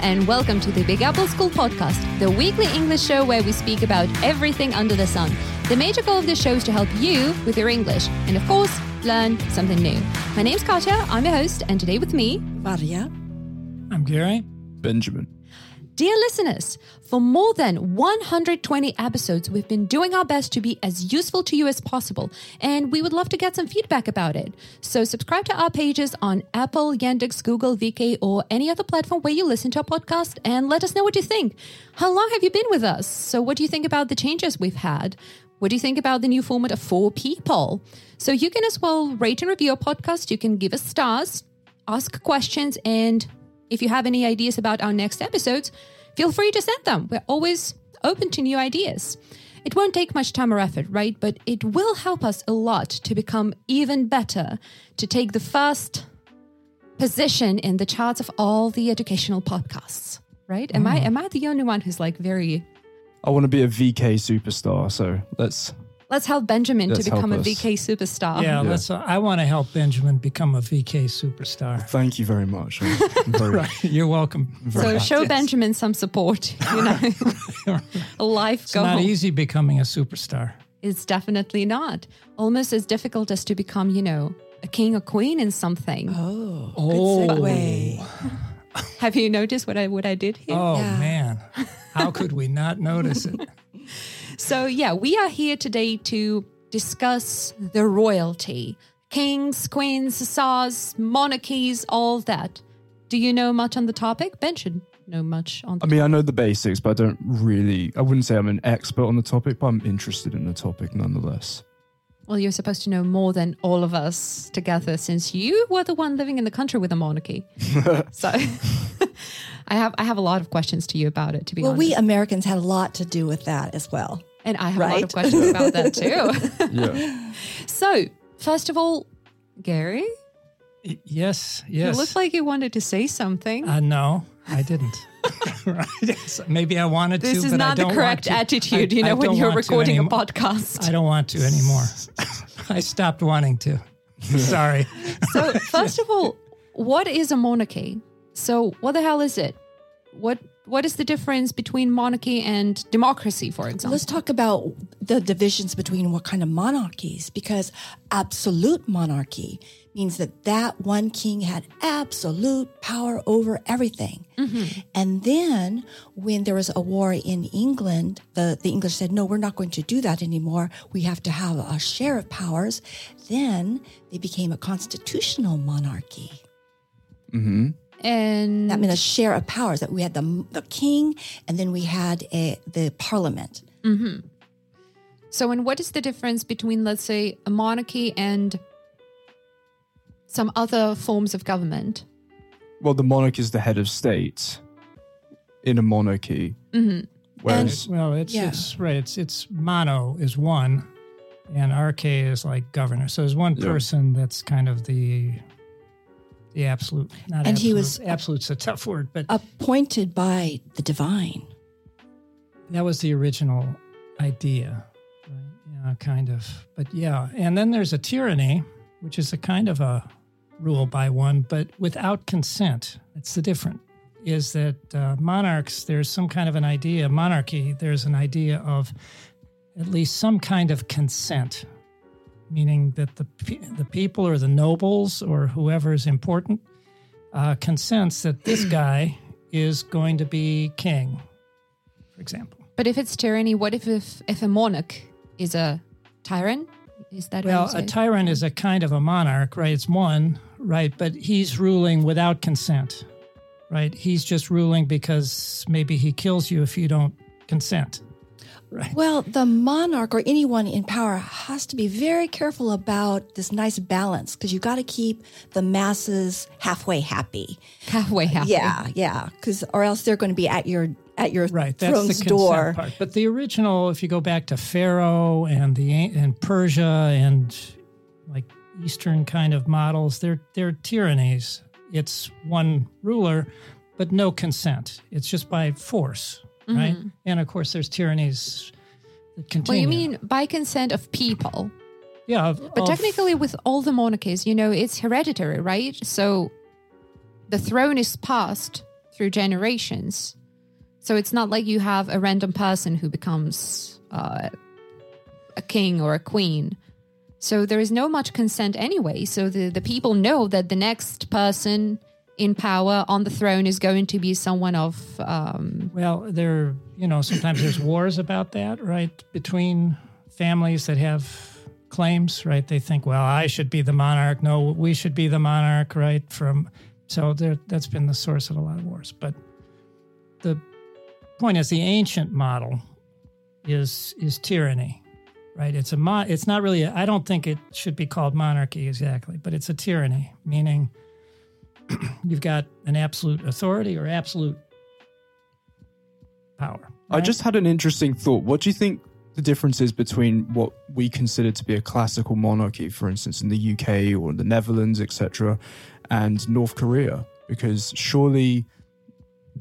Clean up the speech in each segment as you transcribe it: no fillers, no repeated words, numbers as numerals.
and welcome to the Big Apple School podcast, the weekly English show where we speak about everything under the sun. The major goal of this show is to help you with your English and, of course, learn something new. My name's Katya, I'm your host, and today with me... Varya. I'm Gary. Benjamin. Dear listeners, for more than 120 episodes, we've been doing our best to be as useful to you as possible, and we would love to get some feedback about it. So subscribe to our pages on Apple, Yandex, Google, VK, or any other platform where you listen to our podcast, and let us know what you think. How long have you been with us? So what do you think about the changes we've had? What do you think about the new format of four people? So you can as well rate and review our podcast. You can give us stars, ask questions, and... if you have any ideas about our next episodes, feel free to send them. We're always open to new ideas. It won't take much time or effort, right? But it will help us a lot to become even better, to take the first position in the charts of all the educational podcasts, right? Am I the only one who's like very... I want to be a VK superstar, so let's help Benjamin to become a VK superstar. Yeah. I want to help Benjamin become a VK superstar. Thank you very much. Right. You're welcome. Show Benjamin some support. You know, a life goal. It's not easy becoming a superstar. It's definitely not. Almost as difficult as to become, you know, a king or queen in something. Oh, good segue. Have you noticed what I did here? Oh, yeah. Man. How could we not notice it? So, yeah, we are here today to discuss the royalty. Kings, queens, tsars, monarchies, all that. Do you know much on the topic? Ben should know much on the topic. I mean, I know the basics, but I wouldn't say I'm an expert on the topic, but I'm interested in the topic nonetheless. Well, you're supposed to know more than all of us together since you were the one living in the country with a monarchy. So... I have a lot of questions to you about it, to be honest. Well, we Americans had a lot to do with that as well. And I have a lot of questions about that too. Yeah. So, first of all, Gary? Yes. You looked like you wanted to say something. No, I didn't. Right? Maybe I wanted to, but I don't want to. This is not the correct attitude, when you're recording a podcast. I don't want to anymore. I stopped wanting to. Sorry. So, first of all, what is a monarchy? So what the hell is it? What is the difference between monarchy and democracy, for example? Let's talk about the divisions between what kind of monarchies, because absolute monarchy means that one king had absolute power over everything. Mm-hmm. And then when there was a war in England, the English said, no, we're not going to do that anymore. We have to have a share of powers. Then they became a constitutional monarchy. Mm-hmm. And that meant a share of powers, that we had the king and then we had the parliament. Mm-hmm. So, and what is the difference between, let's say, a monarchy and some other forms of government? Well, the monarch is the head of state in a monarchy. Mm-hmm. Whereas, it's right. It's mono is one, and RK is like governor. So there's one person that's kind of the absolute, not and absolute. He was absolute's a tough word, but appointed by the divine. That was the original idea, right? Yeah, kind of. But yeah, and then there's a tyranny, which is a kind of a rule by one, but without consent. That's the difference. Is that monarchs? There's some kind of an idea. Monarchy. There's an idea of at least some kind of consent. Meaning that the people or the nobles or whoever is important consents that this guy is going to be king, for example. But if it's tyranny, what if a monarch is a tyrant? Is that a tyrant is a kind of a monarch, right? It's one, right? But he's ruling without consent, right? He's just ruling because maybe he kills you if you don't consent. Right. Well, the monarch or anyone in power has to be very careful about this nice balance, because you got to keep the masses halfway happy. Yeah, because or else they're going to be at your right. That's throne's the door. Part. But the original, if you go back to Pharaoh and Persia and like Eastern kind of models, they're tyrannies. It's one ruler, but no consent. It's just by force. Right? Mm-hmm. And of course, there's tyrannies that continue. Well, you mean by consent of people? Yeah. But technically, with all the monarchies, it's hereditary, right? So the throne is passed through generations. So it's not like you have a random person who becomes a king or a queen. So there is no much consent anyway. So the people know that the next person in power on the throne is going to be someone of... Well, there, you know, sometimes there's wars about that, right? Between families that have claims, right? They think, well, I should be the monarch. No, we should be the monarch, right? So that's been the source of a lot of wars. But the point is the ancient model is tyranny, right? It's not really, I don't think it should be called monarchy exactly, but it's a tyranny, meaning you've got an absolute authority or absolute power. Right? I just had an interesting thought. What do you think the difference is between what we consider to be a classical monarchy, for instance, in the UK or the Netherlands, etc., and North Korea? Because surely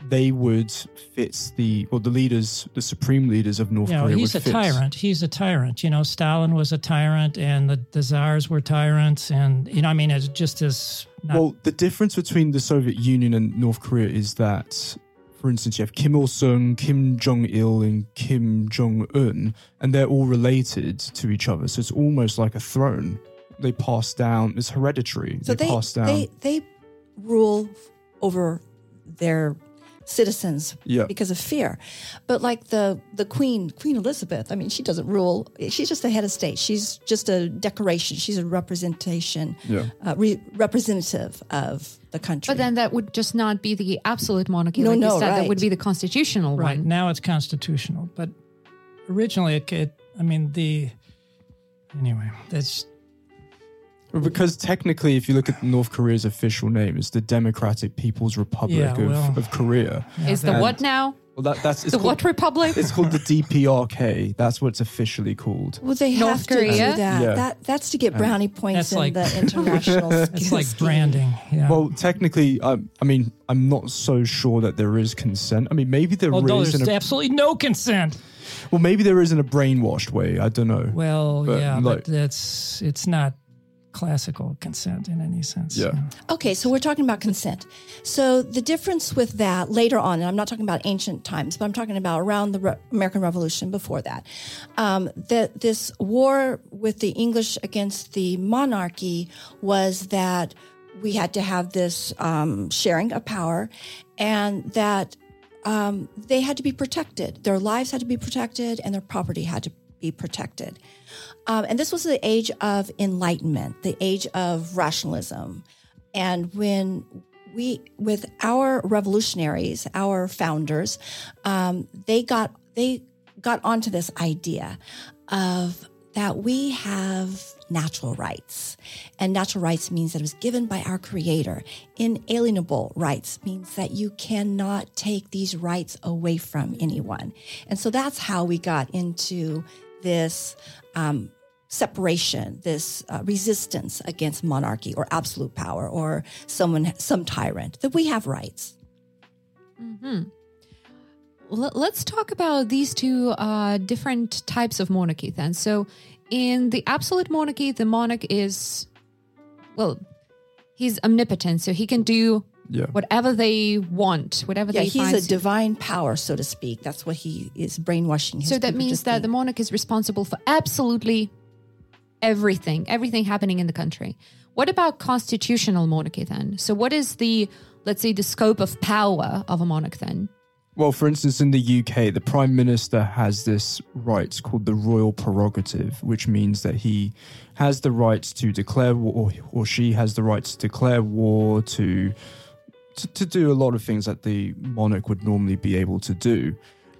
they would fit the leaders, the supreme leaders of North Korea. He's a tyrant. He's a tyrant. You know, Stalin was a tyrant, and the czars were tyrants, and you know, I mean, it's just as well. The difference between the Soviet Union and North Korea is that, for instance, you have Kim Il-sung, Kim Jong-il, and Kim Jong-un, and they're all related to each other. So it's almost like a throne. They pass down. It's hereditary. So they pass down. They rule over their citizens because of fear. But like the Queen Elizabeth, I mean, she doesn't rule. She's just the head of state. She's just a decoration. She's a representation, representative of the country. But then that would just not be the absolute monarchy. No, that would be the constitutional one. Right, now it's constitutional. But originally, that's... Because technically, if you look at North Korea's official name, it's the Democratic People's Republic of Korea. Yeah, is the what now? Well, that's the what republic? It's called the DPRK. That's what it's officially called. Well, they North have to Korea? Do that. Yeah. That's to get brownie points in the international. It's like branding. Yeah. Well, technically, I mean, I'm not so sure that there is consent. I mean, maybe there is. There's absolutely no consent. Well, maybe there is in a brainwashed way. I don't know. Well, but it's not classical consent in any sense. Yeah. Okay, so we're talking about consent. So the difference with that later on, and I'm not talking about ancient times, but I'm talking about around the American Revolution before that, that this war with the English against the monarchy was that we had to have this sharing of power, and that they had to be protected. Their lives had to be protected, and their property had to be protected. And this was the age of enlightenment, the age of rationalism. And when with our revolutionaries, our founders, they got onto this idea of that we have natural rights. And natural rights means that it was given by our Creator. Inalienable rights means that you cannot take these rights away from anyone. And so that's how we got into this separation, this resistance against monarchy or absolute power or some tyrant, that we have rights. Mm-hmm. Let's talk about these two different types of monarchy then. So in the absolute monarchy, the monarch is, he's omnipotent, so he can do whatever they want, whatever they find. Yeah, he's a divine power, so to speak. That's what he is brainwashing his people. So that means that the monarch is responsible for absolutely everything happening in the country. What about constitutional monarchy then? So what is the scope of power of a monarch then? Well, for instance, in the UK, the Prime Minister has this right called the Royal Prerogative, which means that he has the right to declare war, or she has the right to declare war, to do a lot of things that the monarch would normally be able to do.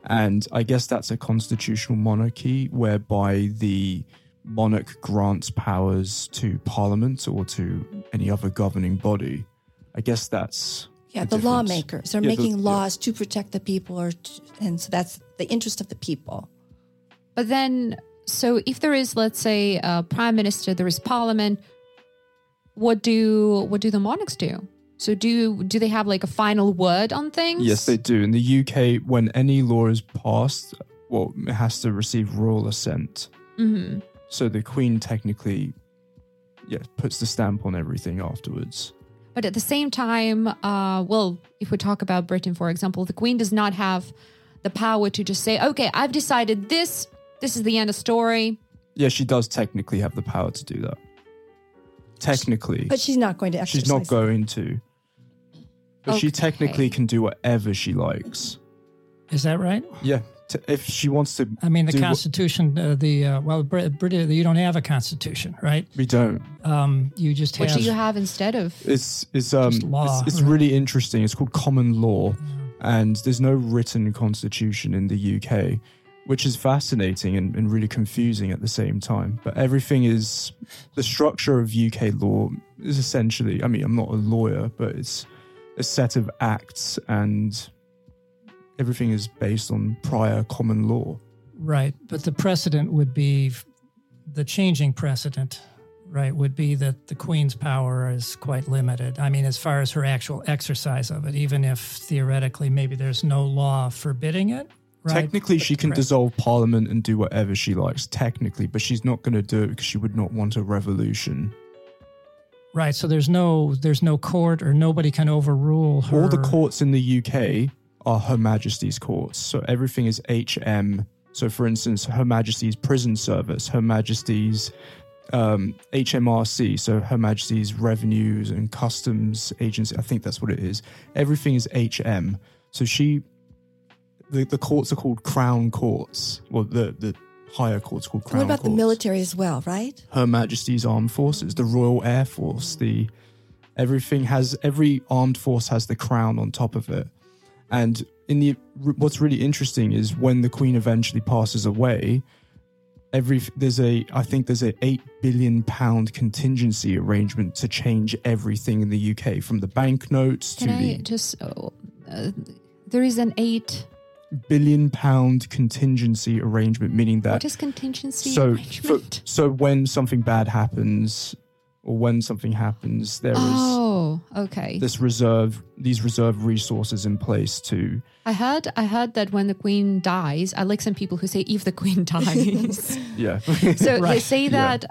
And I guess that's a constitutional monarchy whereby the monarch grants powers to Parliament or to any other governing body. I guess that's... Yeah, the lawmakers are making laws to protect the people, and so that's the interest of the people. But then, so if there is, let's say, a prime minister, there is parliament, what do the monarchs do? So do they have like a final word on things? Yes, they do. In the UK, when any law is passed, it has to receive royal assent. Mm-hmm. So the Queen technically puts the stamp on everything afterwards. But at the same time, well, if we talk about Britain, for example, the Queen does not have the power to just say, okay, I've decided this. This is the end of story. Yeah, she does technically have the power to do that. Technically. But she's not going to exercise. She's not going to. But okay. She technically can do whatever she likes. Is that right? Yeah. If she wants to... I mean, the Constitution, Britain, you don't have a Constitution, right? We don't. You just have... What do you have instead of... It's law. It's right? Really interesting. It's called common law. And there's no written constitution in the UK, which is fascinating and really confusing at the same time. But everything is... The structure of UK law is essentially... I mean, I'm not a lawyer, but it's a set of acts and... Everything is based on prior common law. Right. But the precedent would be, the changing precedent, right, would be that the Queen's power is quite limited. I mean, as far as her actual exercise of it, even if theoretically maybe there's no law forbidding it. Right? Technically, she can dissolve Parliament and do whatever she likes, technically, but she's not going to do it because she would not want a revolution. Right. So there's no court or nobody can overrule her. All the courts in the UK... are Her Majesty's courts. So everything is HM. So for instance, Her Majesty's Prison Service, Her Majesty's HMRC, so Her Majesty's Revenues and Customs Agency, I think that's what it is. Everything is HM. So the courts are called Crown Courts. Well, the higher courts are called Crown Courts. What about the military as well, right? Her Majesty's Armed Forces, the Royal Air Force, every armed force has the crown on top of it. And what's really interesting is when the Queen eventually passes away, there's a £8 billion contingency arrangement to change everything in the UK, from the banknotes to there is an £8 billion contingency arrangement, meaning that what is contingency arrangement? So when something bad happens. Or when something happens, there is these reserve resources in place to... I heard that when the Queen dies, I like some people who say, if the Queen dies. Yeah. So right. They say that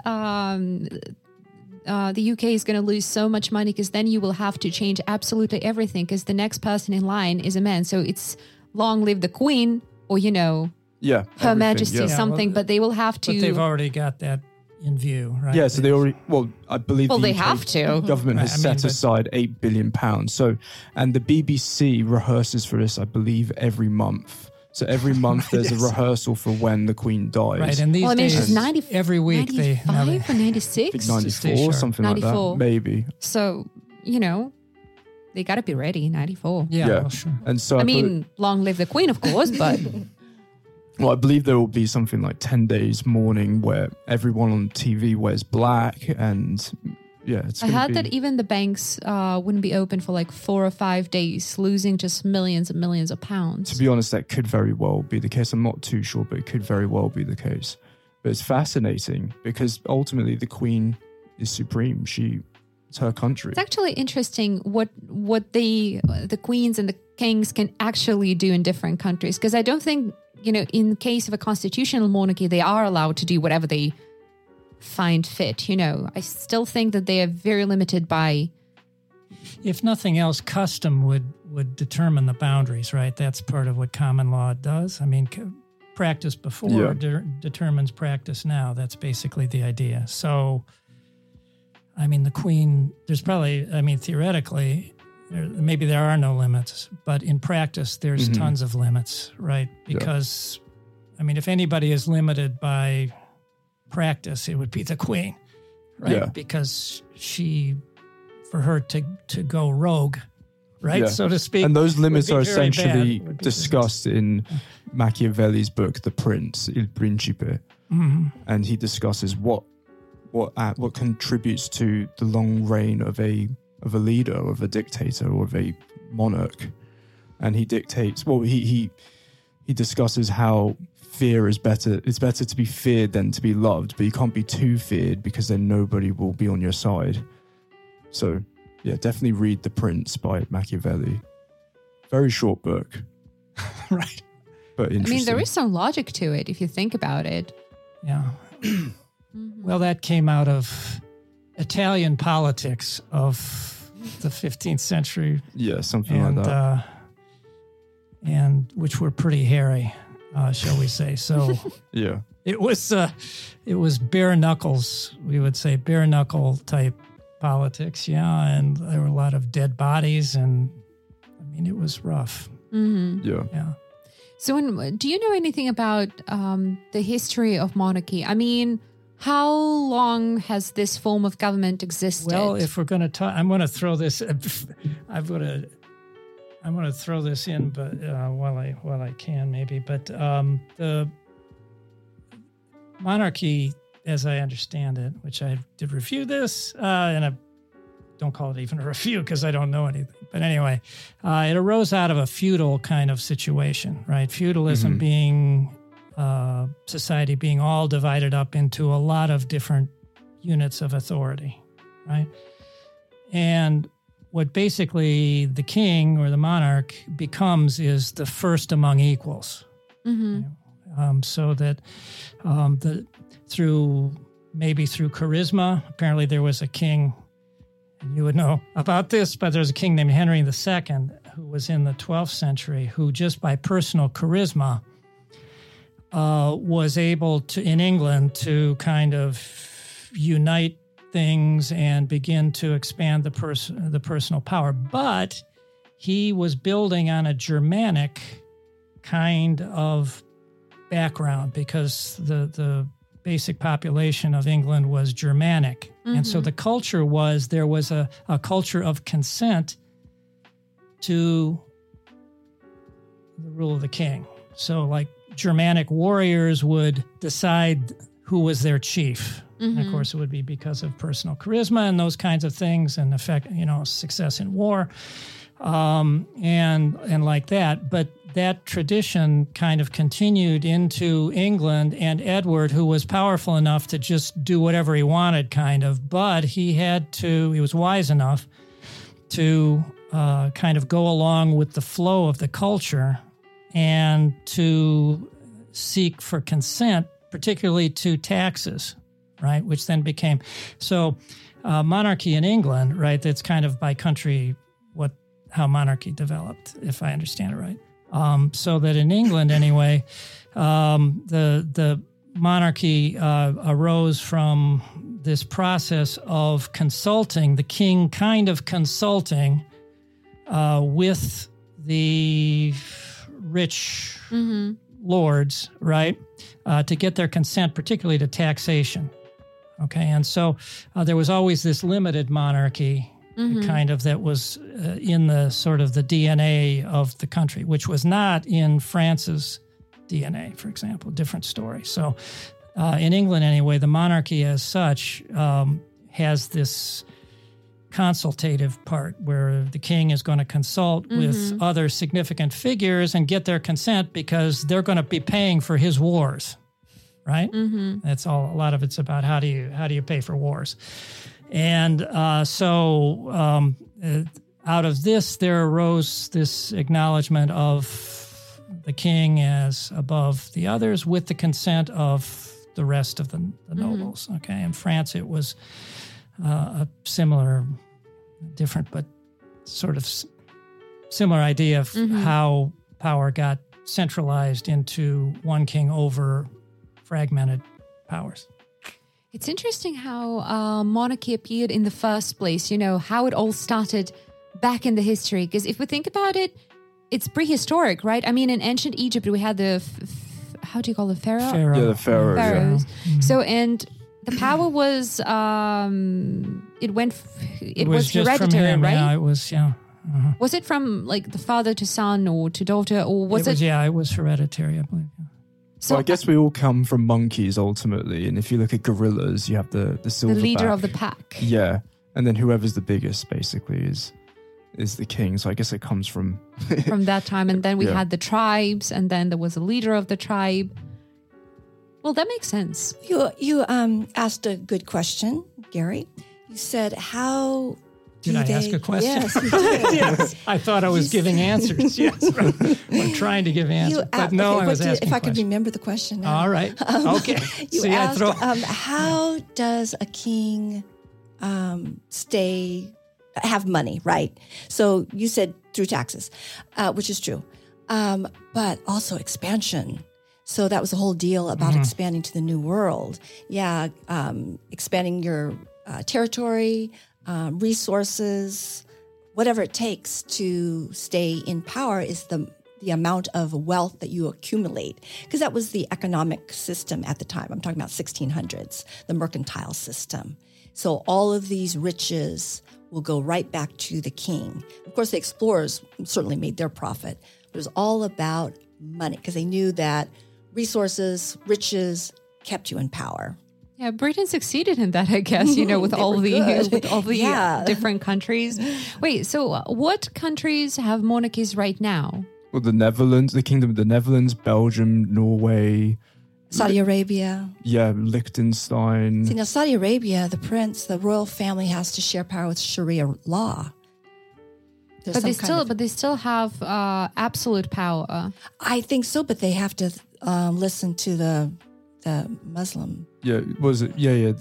the UK is going to lose so much money because then you will have to change absolutely everything because the next person in line is a man. So it's long live the Queen or, Her Majesty something, but they will have to... But they've already got that in view, right? Yeah, so they already... Well, I believe the UK government has set aside £8 billion. So, and the BBC rehearses for this, I believe, every month. So every month there's a rehearsal for when the Queen dies. Right, and these days, 90, every week 95 or 96? 94, something 94. Like that, maybe. So, they got to be ready, 94. Yeah, well, sure. And so I mean, long live the Queen, of course, but... Well, I believe there will be something like 10 days mourning where everyone on TV wears black and, it's I heard that even the banks wouldn't be open for like 4 or 5 days, losing just millions and millions of pounds. To be honest, that could very well be the case. I'm not too sure, but it could very well be the case. But it's fascinating because ultimately the Queen is supreme. It's her country. It's actually interesting what the queens and the kings can actually do in different countries, because I don't think... in case of a constitutional monarchy, they are allowed to do whatever they find fit. I still think that they are very limited by... If nothing else, custom would determine the boundaries, right? That's part of what common law does. I mean, practice before determines practice now. That's basically the idea. So, I mean, the Queen, there's probably, theoretically... Maybe there are no limits, but in practice, there's tons of limits, right? Because, if anybody is limited by practice, it would be the Queen, right? Yeah. Because for her to go rogue, right, so to speak. And those limits are essentially discussed in Machiavelli's book, The Prince, Il Principe. Mm-hmm. And he discusses what contributes to the long reign of a leader, of a dictator, or of a monarch. And he dictates... Well, he discusses how fear is better. It's better to be feared than to be loved, but you can't be too feared because then nobody will be on your side. So, definitely read The Prince by Machiavelli. Very short book. Right. But interesting. There is some logic to it if you think about it. Yeah. Well, that came out of... Italian politics of the 15th century. Yeah, something like that. And which were pretty hairy, shall we say. So yeah, it was bare knuckles, we would say, bare knuckle type politics. Yeah, and there were a lot of dead bodies, and I mean, it was rough. Mm-hmm. Yeah. Yeah. So do you know anything about the history of monarchy? I mean, how long has this form of government existed? Well, if we're going to talk, I'm going to throw this in, but while I can, maybe. But the monarchy, as I understand it, which I did review this, and I don't call it even a review because I don't know anything. But anyway, it arose out of a feudal kind of situation, right? Feudalism mm-hmm. being society being all divided up into a lot of different units of authority, right? And what basically the king or the monarch becomes is the first among equals. Mm-hmm. So that through charisma, apparently there was a king, you would know about this, but there's a king named Henry II who was in the 12th century who just by personal charisma was able to, in England, to kind of unite things and begin to expand the personal power. But he was building on a Germanic kind of background because the basic population of England was Germanic. Mm-hmm. And so the culture was, there was a culture of consent to the rule of the king. So like Germanic warriors would decide who was their chief. Mm-hmm. And of course, it would be because of personal charisma and those kinds of things, and effect, success in war, and like that. But that tradition kind of continued into England, and Edward, who was powerful enough to just do whatever he wanted, kind of, but he was wise enough to kind of go along with the flow of the culture and to seek for consent, particularly to taxes. Right, which then became monarchy in England. Right, that's kind of by country how monarchy developed, if I understand it right. So that in England, anyway, the monarchy arose from this process of consulting the king, kind of consulting with the rich mm-hmm. lords, right, to get their consent, particularly to taxation. Okay, and so there was always this limited monarchy mm-hmm. kind of that was in the sort of the DNA of the country, which was not in France's DNA, for example, different story. So in England, anyway, the monarchy as such has this consultative part where the king is going to consult mm-hmm. with other significant figures and get their consent because they're going to be paying for his wars. Right, mm-hmm. That's all. A lot of it's about how do you pay for wars, and out of this there arose this acknowledgement of the king as above the others, with the consent of the rest of the nobles. Mm-hmm. Okay, in France it was a similar, different but sort of similar idea of mm-hmm. how power got centralized into one king over fragmented powers. It's interesting how monarchy appeared in the first place, how it all started back in the history. Because if we think about it, it's prehistoric, right? I mean, in ancient Egypt, we had the, how do you call it, pharaoh? Yeah, the pharaohs. Yeah. Mm-hmm. So, and the power was, it was hereditary, just from him, right? Yeah, it was, yeah. Uh-huh. Was it from like the father to son or to daughter, or was it? It was hereditary, I believe. So well, I guess we all come from monkeys ultimately, and if you look at gorillas, you have the silverback, the leader of the pack. Yeah, and then whoever's the biggest basically is the king. So I guess it comes from that time, and then we had the tribes, and then there was a leader of the tribe. Well, that makes sense. You asked a good question, Gary. You said how. Did I ask a question? Yes, you did. Yes. I thought I was giving answers. Yes, I'm trying to give answers, but no, okay, I was asking. If I could remember the question now. All right. Okay. You asked, how does a king stay? have money, right? So you said through taxes, which is true, but also expansion. So that was the whole deal about expanding to the New World. Yeah, expanding your territory, resources, whatever it takes to stay in power is the amount of wealth that you accumulate. Because that was the economic system at the time. I'm talking about 1600s, the mercantile system. So all of these riches will go right back to the king. Of course, the explorers certainly made their profit. It was all about money because they knew that resources, riches kept you in power. Yeah, Britain succeeded in that, I guess, you know, with all the different countries. Wait, so what countries have monarchies right now? Well, the Netherlands, the Kingdom of the Netherlands, Belgium, Norway, Saudi Arabia. Yeah, Liechtenstein. See, now Saudi Arabia, the prince, the royal family has to share power with Sharia law. There's but they still have absolute power. I think so, but they have to listen to the Muslim. Yeah, was it? Yeah.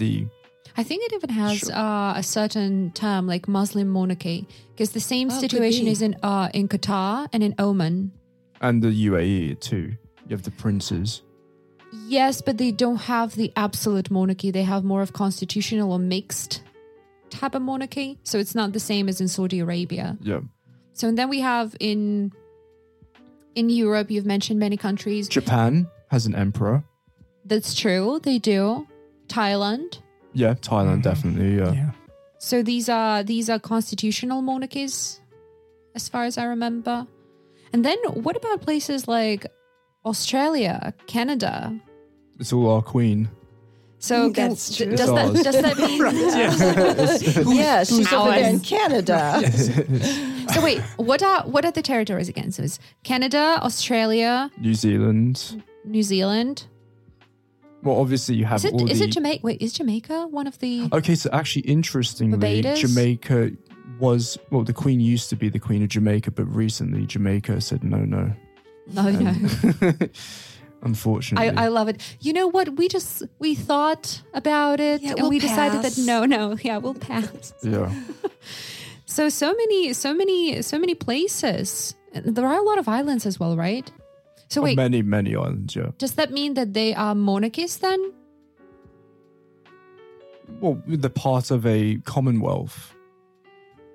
I think it even has a certain term like Muslim monarchy, because the same situation is in Qatar and in Oman, and the UAE too. You have the princes. Yes, but they don't have the absolute monarchy. They have more of constitutional or mixed type of monarchy. So it's not the same as in Saudi Arabia. Yeah. So and then we have in Europe, you've mentioned many countries. Japan has an emperor. That's true. They do. Thailand. Yeah, Thailand definitely. Yeah. So these are constitutional monarchies, as far as I remember. And then what about places like Australia, Canada? It's all our queen. So that's true. Does that mean? Right, yeah, she's over there in Canada. So wait, what are the territories again? So it's Canada, Australia, New Zealand. Well, obviously you have Jamaica? Wait, is Jamaica one of the... Okay, so actually, interestingly, Barbados? Jamaica was... Well, the Queen used to be the Queen of Jamaica, but recently Jamaica said no. Oh, no. Unfortunately. I love it. You know what? We thought about it and we decided that no. Yeah, we'll pass. Yeah. So many places. There are a lot of islands as well, right? So wait, many islands, yeah. Does that mean that they are monarchies then? Well, they're part of a commonwealth,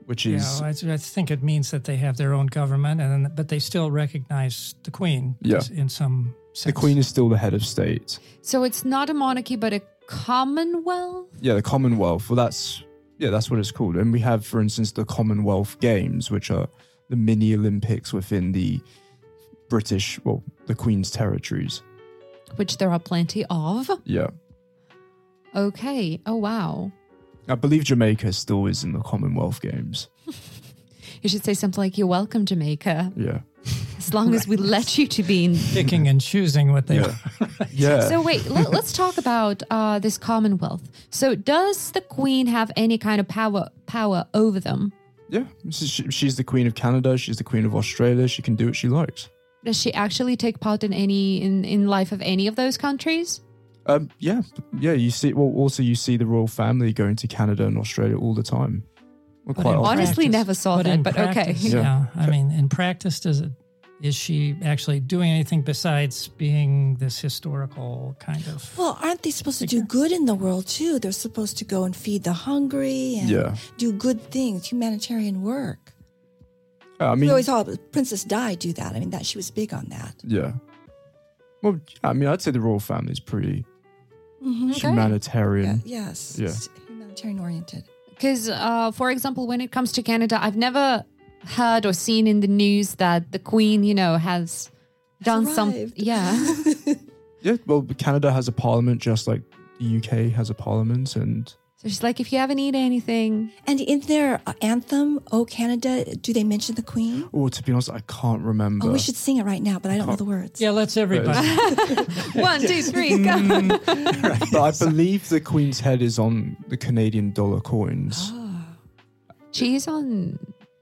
which is... Yeah, I think it means that they have their own government, but they still recognize the queen in some sense. The queen is still the head of state. So it's not a monarchy, but a commonwealth? Yeah, the commonwealth. Well, that's what it's called. And we have, for instance, the Commonwealth Games, which are the mini Olympics within the... British, well, the Queen's territories. Which there are plenty of. Yeah. Okay. Oh, wow. I believe Jamaica still is in the Commonwealth Games. You should say something like, you're welcome, Jamaica. Yeah. As long as we let you to be in... Picking and choosing what they are. Yeah. So wait, let's talk about this Commonwealth. So does the Queen have any kind of power over them? Yeah. She's the Queen of Canada. She's the Queen of Australia. She can do what she likes. Does she actually take part in any in life of any of those countries? Yeah. You see, you see the royal family going to Canada and Australia all the time. Well, quite often. Honestly, never saw that, but okay. Yeah. I mean, in practice, is she actually doing anything besides being this historical kind of? Well, aren't they supposed to do good in the world too? They're supposed to go and feed the hungry and do good things, humanitarian work. I mean, we always saw Princess Di do that. I mean, that she was big on that. Yeah. Well, I mean, I'd say the royal family is pretty humanitarian. Yeah, yes. Yeah. It's humanitarian oriented. Because, for example, when it comes to Canada, I've never heard or seen in the news that the Queen, you know, has done something. Yeah. Yeah. Well, Canada has a parliament just like the UK has a parliament and... So she's like, if you haven't eaten anything. And in their anthem, Oh Canada, do they mention the Queen? Oh, to be honest, I can't remember. Oh, we should sing it right now, but I don't know the words. Yeah, let's everybody. 1, 2, 3, go. But I believe the Queen's head is on the Canadian dollar coins. Oh. She's on...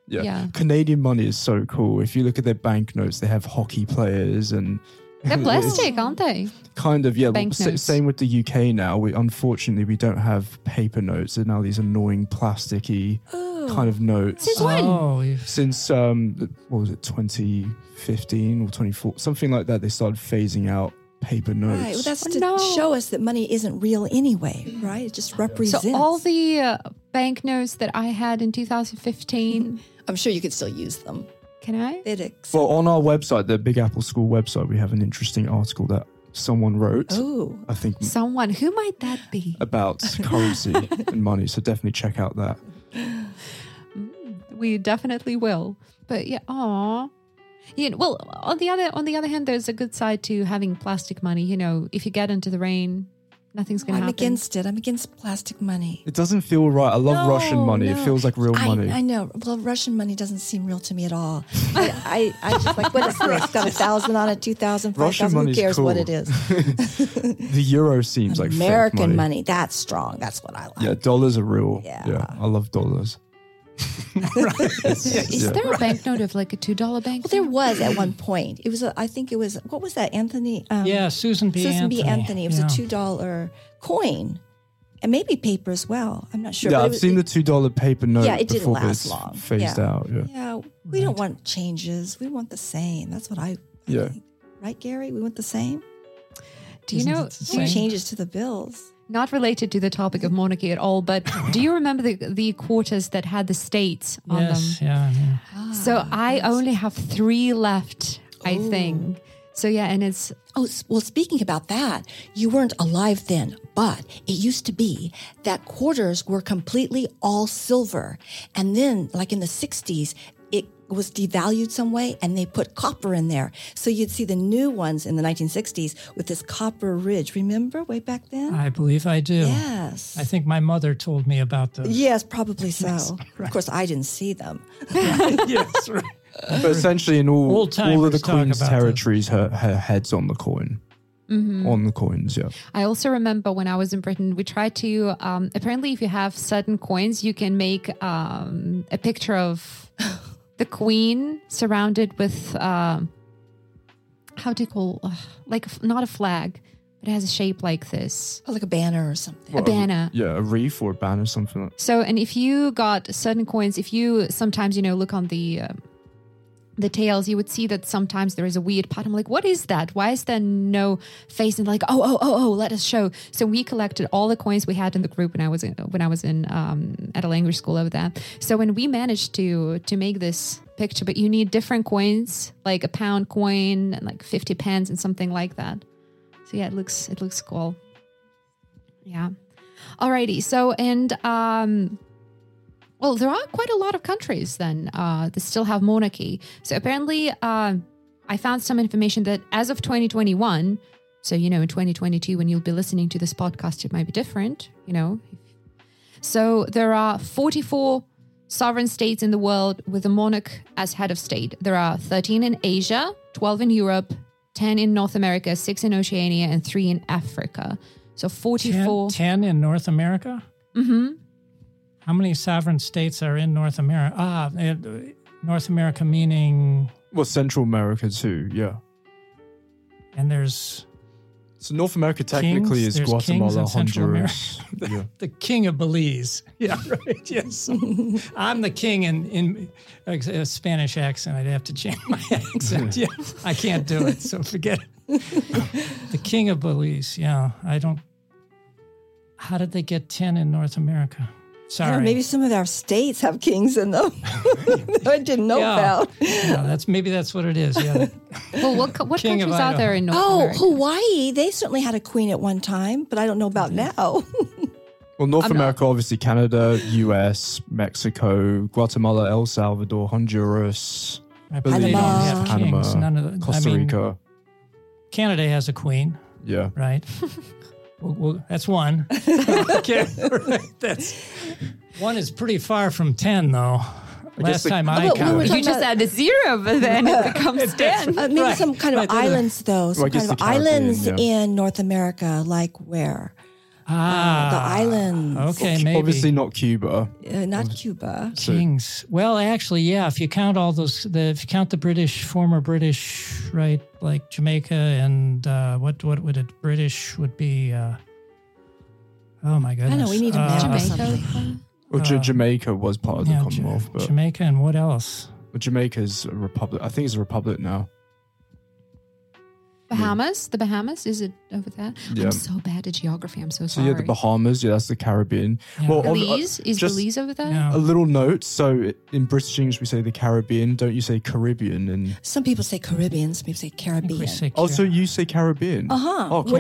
Yeah. Canadian money is so cool. If you look at their banknotes, they have hockey players and... They're plastic, aren't they? Kind of, yeah. Same with the UK now. Unfortunately, we don't have paper notes. They're now these annoying plasticky kind of notes. Since when? Oh, yeah. Since, what was it, 2015 or 2014, something like that, they started phasing out paper notes. Right, well, that's show us that money isn't real anyway, right? It just represents. So all the banknotes that I had in 2015. I'm sure you could still use them. Can I? Well, on our website, the Big Apple School website, we have an interesting article that someone wrote. Oh, I think someone. Who might that be? About currency and money. So definitely check out that. We definitely will. But yeah, aww. Yeah, well, on the other hand, there's a good side to having plastic money. You know, if you get into the rain, nothing's going to happen. I'm against it. I'm against plastic money. It doesn't feel right. I love Russian money. No. It feels like real money. I know. Well, Russian money doesn't seem real to me at all. I just like, what is this? Got 1,000 on it, 2,000, 5,000. Who cares what it is? The euro seems like American money. That's strong. That's what I like. Yeah, dollars are real. Yeah I love dollars. Right. Is there a banknote of like a $2 bank? Well, there was at one point. It was, what was that, Anthony? Susan B. Anthony. It was a $2 coin and maybe paper as well. I'm not sure. Yeah, I've seen the $2 paper note. Yeah, it didn't last long. Phased out. Yeah, we don't want changes. We want the same. That's what I think. Right, Gary? We want the same. Do you know changes to the bills? Not related to the topic of monarchy at all, but do you remember the quarters that had the states on them? Yes, yeah. Ah, so I only have 3 left, I think. So yeah, and it's... Oh, well, speaking about that, you weren't alive then, but it used to be that quarters were completely all silver. And then, like in the 60s, it was devalued some way and they put copper in there. So you'd see the new ones in the 1960s with this copper ridge. Remember way back then? I believe I do. Yes. I think my mother told me about those. Yes, probably so. Yes, right. Of course, I didn't see them. Yes, right. But essentially in all of the Queen's territories, her head's on the coin. Mm-hmm. On the coins, yeah. I also remember when I was in Britain, we tried to, apparently if you have certain coins, you can make a picture of... the Queen surrounded with, how do you call, like not a flag, but it has a shape like this. Oh, like a banner or something. Well, a banner. Yeah, a reef or a banner, something like that. So, and if you got certain coins, if you sometimes, look on the tails, you would see that sometimes there is a weird pattern. I'm like, what is that? Why is there no face? And like, let us show. So we collected all the coins we had in the group when I was in at a language school over there. So when we managed to make this picture, but you need different coins, like a pound coin and like 50 pence and something like that. So yeah, it looks cool. Yeah. Alrighty. So, and, well, there are quite a lot of countries then that still have monarchy. So apparently I found some information that as of 2021, so, in 2022, when you'll be listening to this podcast, it might be different, So there are 44 sovereign states in the world with a monarch as head of state. There are 13 in Asia, 12 in Europe, 10 in North America, 6 in Oceania, and 3 in Africa. So 44. 10 in North America? Mm-hmm. How many sovereign states are in North America? North America meaning... Well, Central America too, yeah. And there's... So North America technically is Guatemala, Honduras. The king of Belize. Yeah, right, yes. I'm the king in a Spanish accent. I'd have to change my accent. Yeah, I can't do it, so forget it. The king of Belize, yeah. I don't... How did they get 10 in North America? Sorry. Yeah, maybe some of our states have kings in them. I didn't know about. Yeah, that's what it is. Yeah. Well, what countries are there in North America? Oh, Hawaii. They certainly had a queen at one time, but I don't know about now. Well, North America, obviously Canada, U.S., Mexico, Guatemala, El Salvador, Honduras, Panama, Costa Rica. Canada has a queen. Yeah. Right. Well, that's one. Okay, right. One is pretty far from 10, though. Last time I counted. You just add a zero, but then it becomes 10. Maybe some kind of islands, though. Some kind of islands in North America, like where? The islands. Okay, maybe. Obviously not Cuba. Cuba. Kings. Well, actually, yeah, if you count all those, if you count the British, former British, right, like Jamaica and what would it, British would be, oh my goodness. I know, we need a map or something. Well, Jamaica was part of the Commonwealth. But Jamaica and what else? Well, Jamaica's a republic. I think it's a republic now. Bahamas? The Bahamas? Is it over there? Yeah. I'm so bad at geography. I'm so sorry. So, yeah, the Bahamas. Yeah, that's the Caribbean. Yeah. Well, Belize? Is Belize over there? No. A little note. So, in British English, we say the Caribbean. Don't you say Caribbean? And some people say Caribbean. Some people say Caribbean. Also, you say Caribbean. Uh-huh. Oh, cool.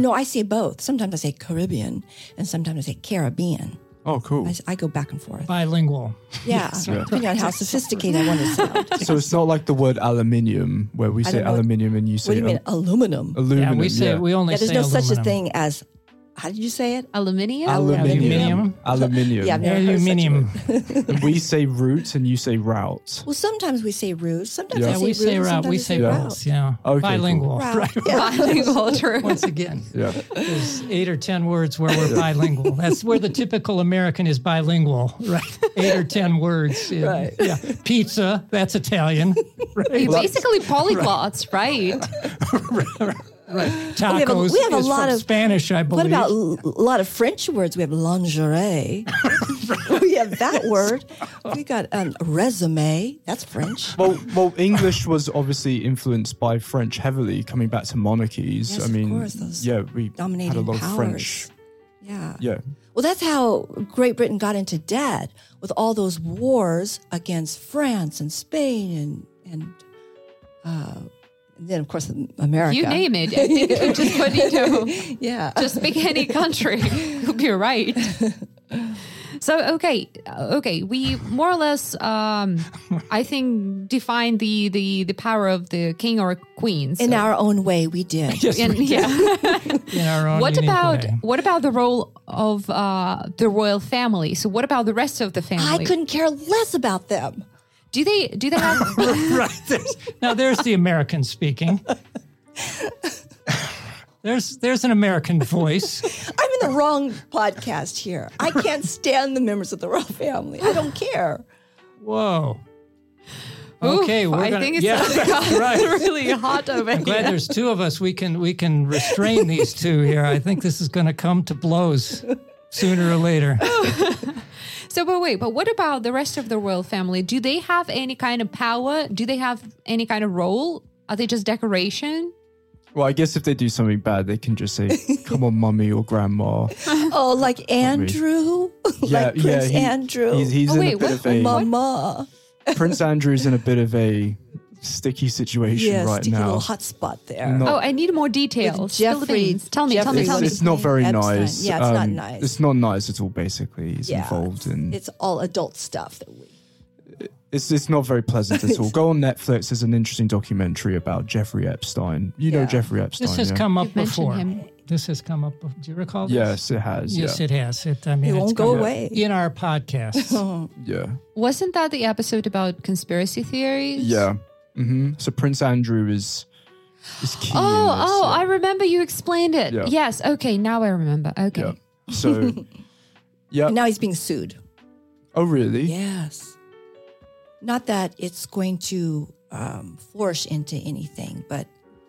No, I say both. Sometimes I say Caribbean, and sometimes I say Caribbean. Oh, cool. I go back and forth. Bilingual. Yeah. Depending on how sophisticated I want to sound. So it's not like the word aluminium, where we say aluminium and you say... What do you mean, aluminum? Aluminum, yeah. We only say aluminum. There's no such a thing as... How did you say it? Aluminium. Yeah, aluminium. And we say route and you say route. Well, sometimes we say route. Sometimes we say route. Yeah. Okay, bilingual. Cool. Right. Yeah. Bilingual, true. Once again, there's 8 or 10 words where we're bilingual. That's where the typical American is bilingual, right? 8 or 10 words. In, right. Yeah. Pizza, that's Italian. Right. Basically polyglots, right. Right. Tacos we have a lot of Spanish, I believe. What about a lot of French words? We have lingerie. We have that word. We got resume. That's French. Well, English was obviously influenced by French heavily, coming back to monarchies. Yes, we dominating had a lot powers. Of French. Yeah. Well, that's how Great Britain got into debt with all those wars against France and Spain and then, of course, America. You name it. I think just what you know. Yeah. Just pick any country. You'll be right. So, okay. We more or less, I think, defined the power of the king or queen. So. In our own way, we did. Yes, we did. In our own What about the role of the royal family? So what about the rest of the family? I couldn't care less about them. Do they have... Right. There's the American speaking. There's an American voice. I'm in the wrong podcast here. I can't stand the members of the royal family. I don't care. Whoa. Okay, it's really hot over here. I'm glad there's two of us. We can restrain these two here. I think this is going to come to blows sooner or later. So, but what about the rest of the royal family? Do they have any kind of power? Do they have any kind of role? Are they just decoration? Well, I guess if they do something bad, they can just say, come on, mommy or grandma. Oh, like Andrew? Andrew? He's in a bit of a... Mama. Prince Andrew's in a bit of a sticky situation right now. Yeah, sticky little hot spot there. I need more details. Jeffrey. Tell me. It's not very Epstein. Nice. Yeah, it's not nice. It's not nice at all, basically. He's involved in... It's all adult stuff that we... It's not very pleasant at all. Go on Netflix. There's an interesting documentary about Jeffrey Epstein. You know Jeffrey Epstein. This has come up before. This has come up. Do you recall this? Yes, it has. Yes, it has. It won't go away. In our podcast. Yeah. Wasn't that the episode about conspiracy theories? Yeah. Mm-hmm. So Prince Andrew is key. Oh, I remember you explained it. Yeah. Yes. Okay, now I remember. Okay. Yeah. So, yeah. Now he's being sued. Oh, really? Yes. Not that it's going to flourish into anything, but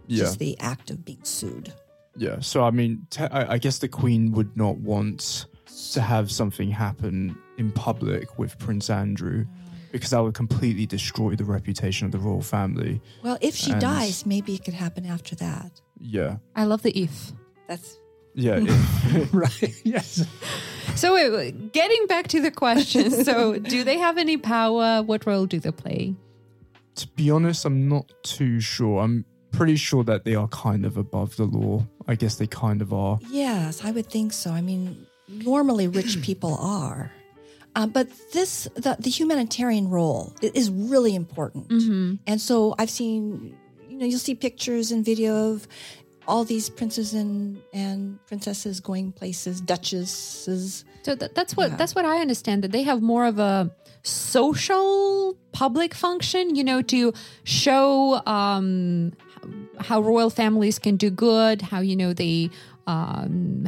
just the act of being sued. Yeah. So, I mean, I guess the Queen would not want to have something happen in public with Prince Andrew. Because that would completely destroy the reputation of the royal family. Well, if she dies, maybe it could happen after that. Yeah. I love the if. That's... Yeah. If. Right. Yes. So wait, getting back to the question. So do they have any power? What role do they play? To be honest, I'm not too sure. I'm pretty sure that they are kind of above the law. I guess they kind of are. Yes, I would think so. I mean, normally rich people are. But the humanitarian role is really important. Mm-hmm. And so I've seen, you'll see pictures and video of all these princes and princesses going places, duchesses. So that's what I understand, that they have more of a social public function, to show how royal families can do good, how, they...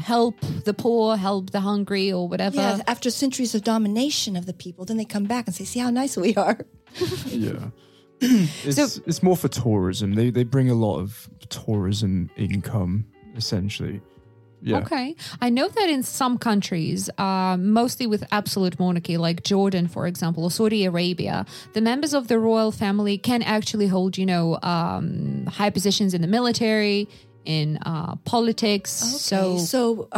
help the poor, help the hungry, or whatever. Yeah, after centuries of domination of the people, then they come back and say, see how nice we are. Yeah. It's more for tourism. They bring a lot of tourism income, essentially. Yeah. Okay. I know that in some countries, mostly with absolute monarchy, like Jordan, for example, or Saudi Arabia, the members of the royal family can actually hold, you know, high positions in the military, in politics. Okay. So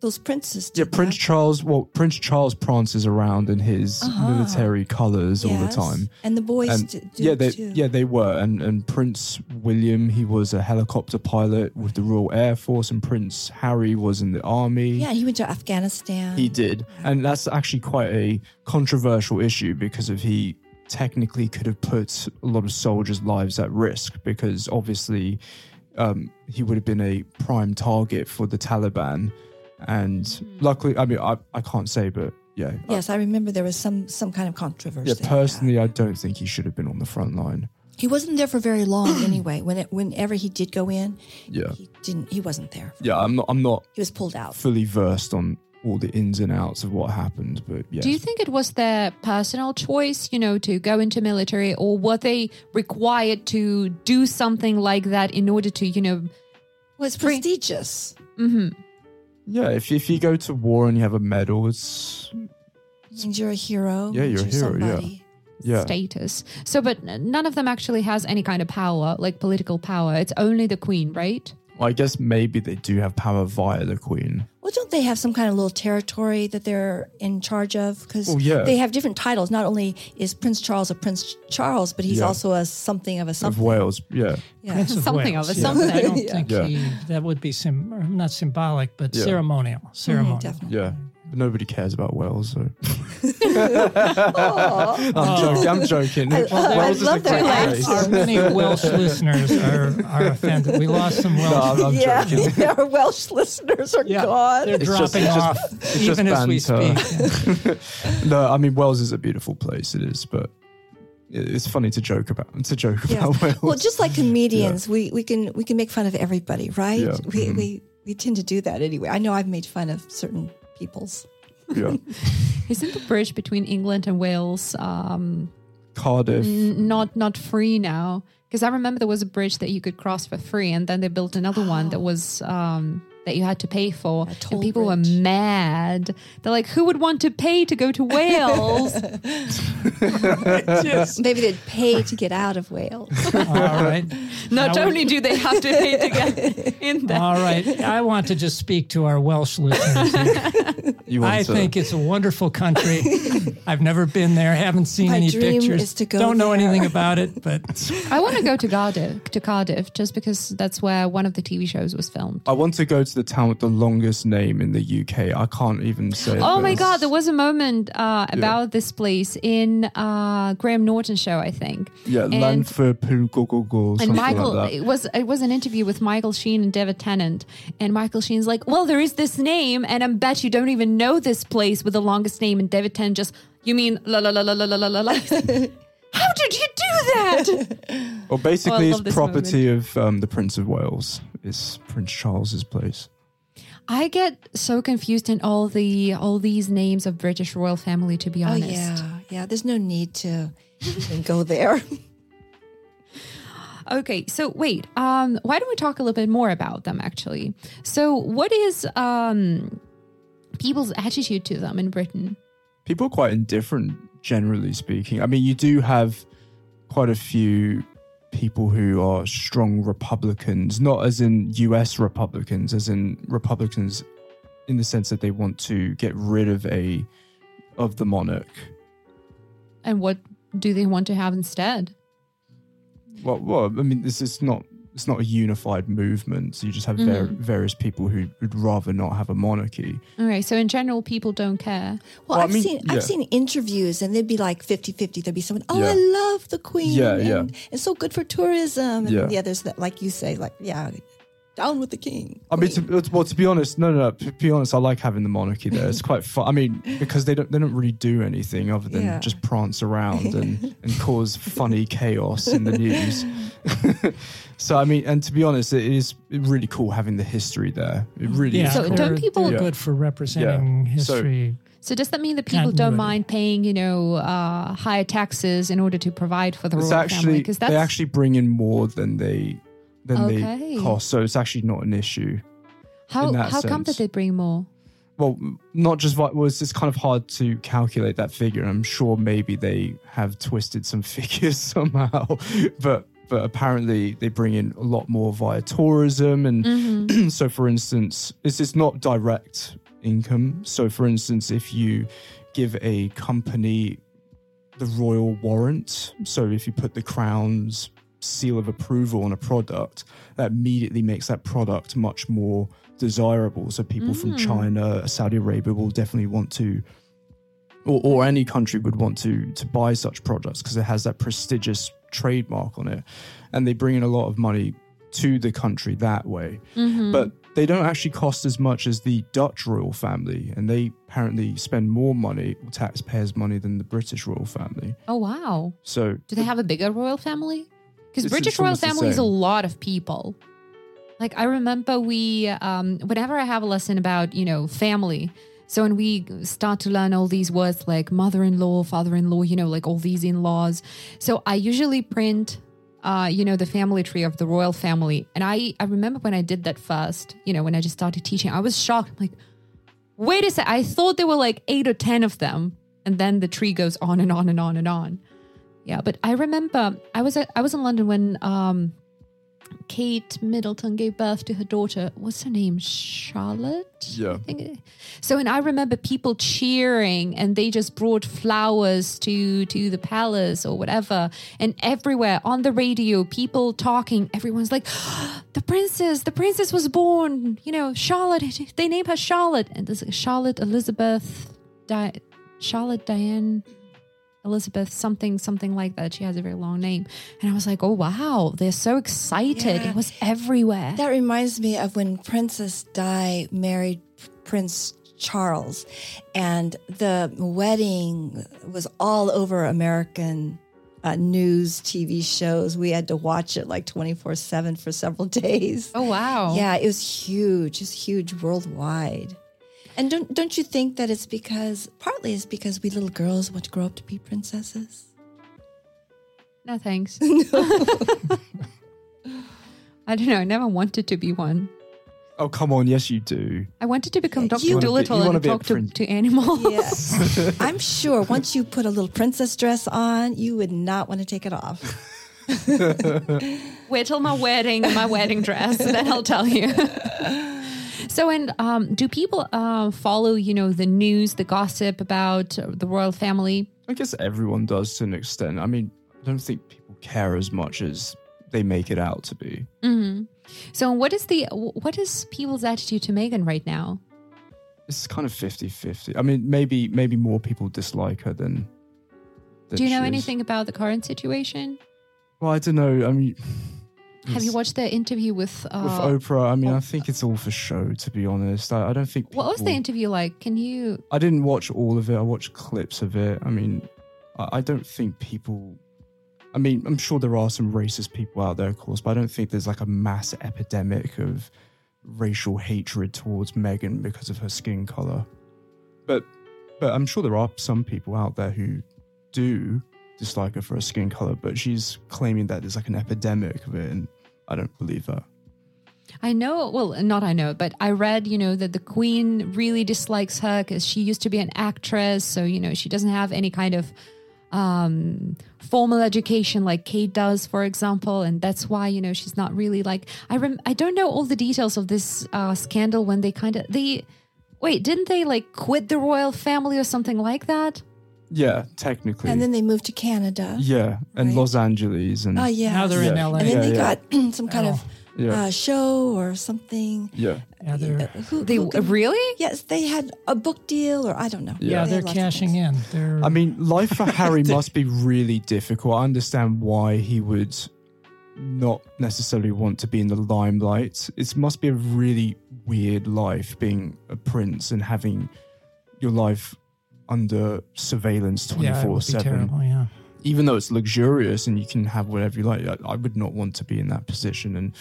those princes. Yeah, Prince Charles. Well, Prince Charles prances around in his military colours all the time, and the boys do too. Yeah, they were. And Prince William, he was a helicopter pilot with the Royal Air Force, and Prince Harry was in the army. Yeah, he went to Afghanistan. He did, and that's actually quite a controversial issue because if he technically could have put a lot of soldiers' lives at risk, because obviously he would have been a prime target for the Taliban. And luckily, I mean, I can't say, but yeah. Yes, I remember there was some kind of controversy. Yeah, personally, I don't think he should have been on the front line. He wasn't there for very long anyway. Whenever he did go in, he wasn't there. I'm not. He was pulled out. Fully versed on all the ins and outs of what happened, but yeah. Do you think it was their personal choice, you know, to go into military, or were they required to do something like that in order to, you know? Well, it's prestigious. Mm-hmm. Yeah, if you go to war and you have a medal, it means you're a hero. Yeah, you're a hero. Somebody. Yeah. Status. So, but none of them actually has any kind of power, like political power. It's only the queen, right? Well, I guess maybe they do have power via the queen. Well, don't they have some kind of little territory that they're in charge of? Because they have different titles. Not only is Prince Charles a Prince Charles, but he's also a something of a something. Of Wales, Prince of Wales. I don't think that would be not symbolic, but ceremonial. Definitely. Yeah, but nobody cares about Wales. So. I'm joking. Wales is a great place. Our many Welsh listeners are offended. We lost some Welsh. No, I'm joking. Our Welsh listeners are gone. They're dropping off even as we speak. No, I mean, Wales is a beautiful place. It is, but it's funny to joke about. Wales. Well, just like comedians, we can make fun of everybody, right? Yeah. We tend to do that anyway. I know I've made fun of certain peoples. Yeah. Isn't the bridge between England and Wales, Cardiff, not free now? Because I remember there was a bridge that you could cross for free, and then they built another one that was. That you had to pay for, and people were mad. They're like, who would want to pay to go to Wales? Maybe they'd pay to get out of Wales. All right. Do they have to pay to get in there. All right. I want to just speak to our Welsh listeners. I think it's a wonderful country. I've never been there. Haven't seen any pictures. Is to go Don't know there. Anything about it. But I want to go to Cardiff, just because that's where one of the TV shows was filmed. I want to go to the town with the longest name in the UK. I can't even say. Oh my God, there was a moment about this place in Graham Norton's show, I think. Yeah, Lanford Pool. And Michael, like it was an interview with Michael Sheen and David Tennant, and Michael Sheen's like, "Well, there is this name, and I bet you don't even know this place with the longest name." And David Tennant just, "You mean la la la la la la la la." How did you do that? Well, basically, it's property of the Prince of Wales. It's Prince Charles's place. I get so confused in all these names of British royal family, to be honest. Yeah. There's no need to even go there. Okay, so wait. Why don't we talk a little bit more about them, actually? So what is people's attitude to them in Britain? People are quite indifferent, generally speaking. I mean, you do have quite a few people who are strong Republicans, not as in US Republicans, as in Republicans in the sense that they want to get rid of the monarch. And what do they want to have instead? Well, I mean, this is not. It's not a unified movement. So you just have various people who would rather not have a monarchy. All right. So in general, people don't care. Well, I've seen interviews, and they'd be like 50-50. There'd be someone, I love the Queen. And it's so good for tourism. And the others that, like you say, down with the king. I mean, to be honest, I like having the monarchy there. It's quite fun. I mean, because they don't really do anything other than just prance around and cause funny chaos in the news. So, I mean, and to be honest, it is really cool having the history there. It really is. So don't people good for representing history? So does that mean that people don't mind paying, you know, higher taxes in order to provide for the royal family? Because they actually bring in more than they cost, so it's actually not an issue. How come that they bring more? Well, not just what was. It's kind of hard to calculate that figure. I'm sure maybe they have twisted some figures somehow, but apparently they bring in a lot more via tourism. And so, for instance, it's not direct income. So, for instance, if you give a company the royal warrant, so if you put the Crown's seal of approval on a product, that immediately makes that product much more desirable. So people from China, Saudi Arabia will definitely want to, or any country would want to buy such products because it has that prestigious trademark on it. And they bring in a lot of money to the country that way. But they don't actually cost as much as the Dutch royal family. And they apparently spend more money, taxpayers' money, than the British royal family. Oh, wow. So do they have a bigger royal family? Because British royal family is a lot of people. Like, I remember we, whenever I have a lesson about, you know, family, so when we start to learn all these words like mother-in-law, father-in-law, you know, like all these in-laws. So I usually print, you know, the family tree of the royal family. And I remember when I did that first, you know, when I just started teaching, I was shocked. I'm like, wait a sec, I thought there were like 8 or 10 of them. And then the tree goes on and on and on and on. Yeah, but I remember I was in London when Kate Middleton gave birth to her daughter. What's her name? Charlotte? Yeah. I think. So, and I remember people cheering, and they just brought flowers to the palace or whatever. And everywhere on the radio, people talking. Everyone's like, oh, the princess was born. You know, Charlotte. They named her Charlotte. And this Charlotte Elizabeth, Charlotte Diane. Elizabeth, something like that. She has a very long name. And I was like, oh, wow, they're so excited. Yeah. It was everywhere. That reminds me of when Princess Di married Prince Charles. And the wedding was all over American news, TV shows. We had to watch it like 24/7 for several days. Oh, wow. Yeah, it was huge. It's huge worldwide. And don't you think that it's because, partly it's because we little girls want to grow up to be princesses? No, thanks. No. I don't know. I never wanted to be one. Oh, come on. Yes, you do. I wanted to become Dr. Dolittle and talk to animals. Yes. I'm sure once you put a little princess dress on, you would not want to take it off. Wait till my wedding dress, and then I'll tell you. So, and do people follow, you know, the news, the gossip about the royal family? I guess everyone does to an extent. I mean, I don't think people care as much as they make it out to be. Mm-hmm. So, what is people's attitude to Meghan right now? It's kind of 50-50. I mean, maybe more people dislike her than. Do you know anything about the current situation? Well, I don't know. I mean. Have you watched the interview with Oprah? I mean, I think it's all for show, to be honest. I don't think people... What was the interview like? Can you... I didn't watch all of it. I watched clips of it. I mean, I don't think people... I mean, I'm sure there are some racist people out there, of course, but I don't think there's like a mass epidemic of racial hatred towards Meghan because of her skin colour. But I'm sure there are some people out there who do dislike her for her skin colour, but she's claiming that there's like an epidemic of it, and I don't believe that. I know, well, not I know, but I read, you know, that the Queen really dislikes her because she used to be an actress, so, you know, she doesn't have any kind of formal education like Kate does, for example, and that's why, you know, she's not really like... I don't know all the details of this scandal when they kind of... Wait, didn't they like quit the royal family or something like that? Yeah, technically. And then they moved to Canada. Yeah, and right? Los Angeles. And now they're in LA. And then they got some kind of show or something. Yeah. Really? Yes, they had a book deal, or I don't know. Yeah, they're cashing in. I mean, life for Harry must be really difficult. I understand why he would not necessarily want to be in the limelight. It must be a really weird life being a prince and having your life under surveillance 24/7. Terrible, yeah. Even though it's luxurious and you can have whatever you like, I would not want to be in that position. And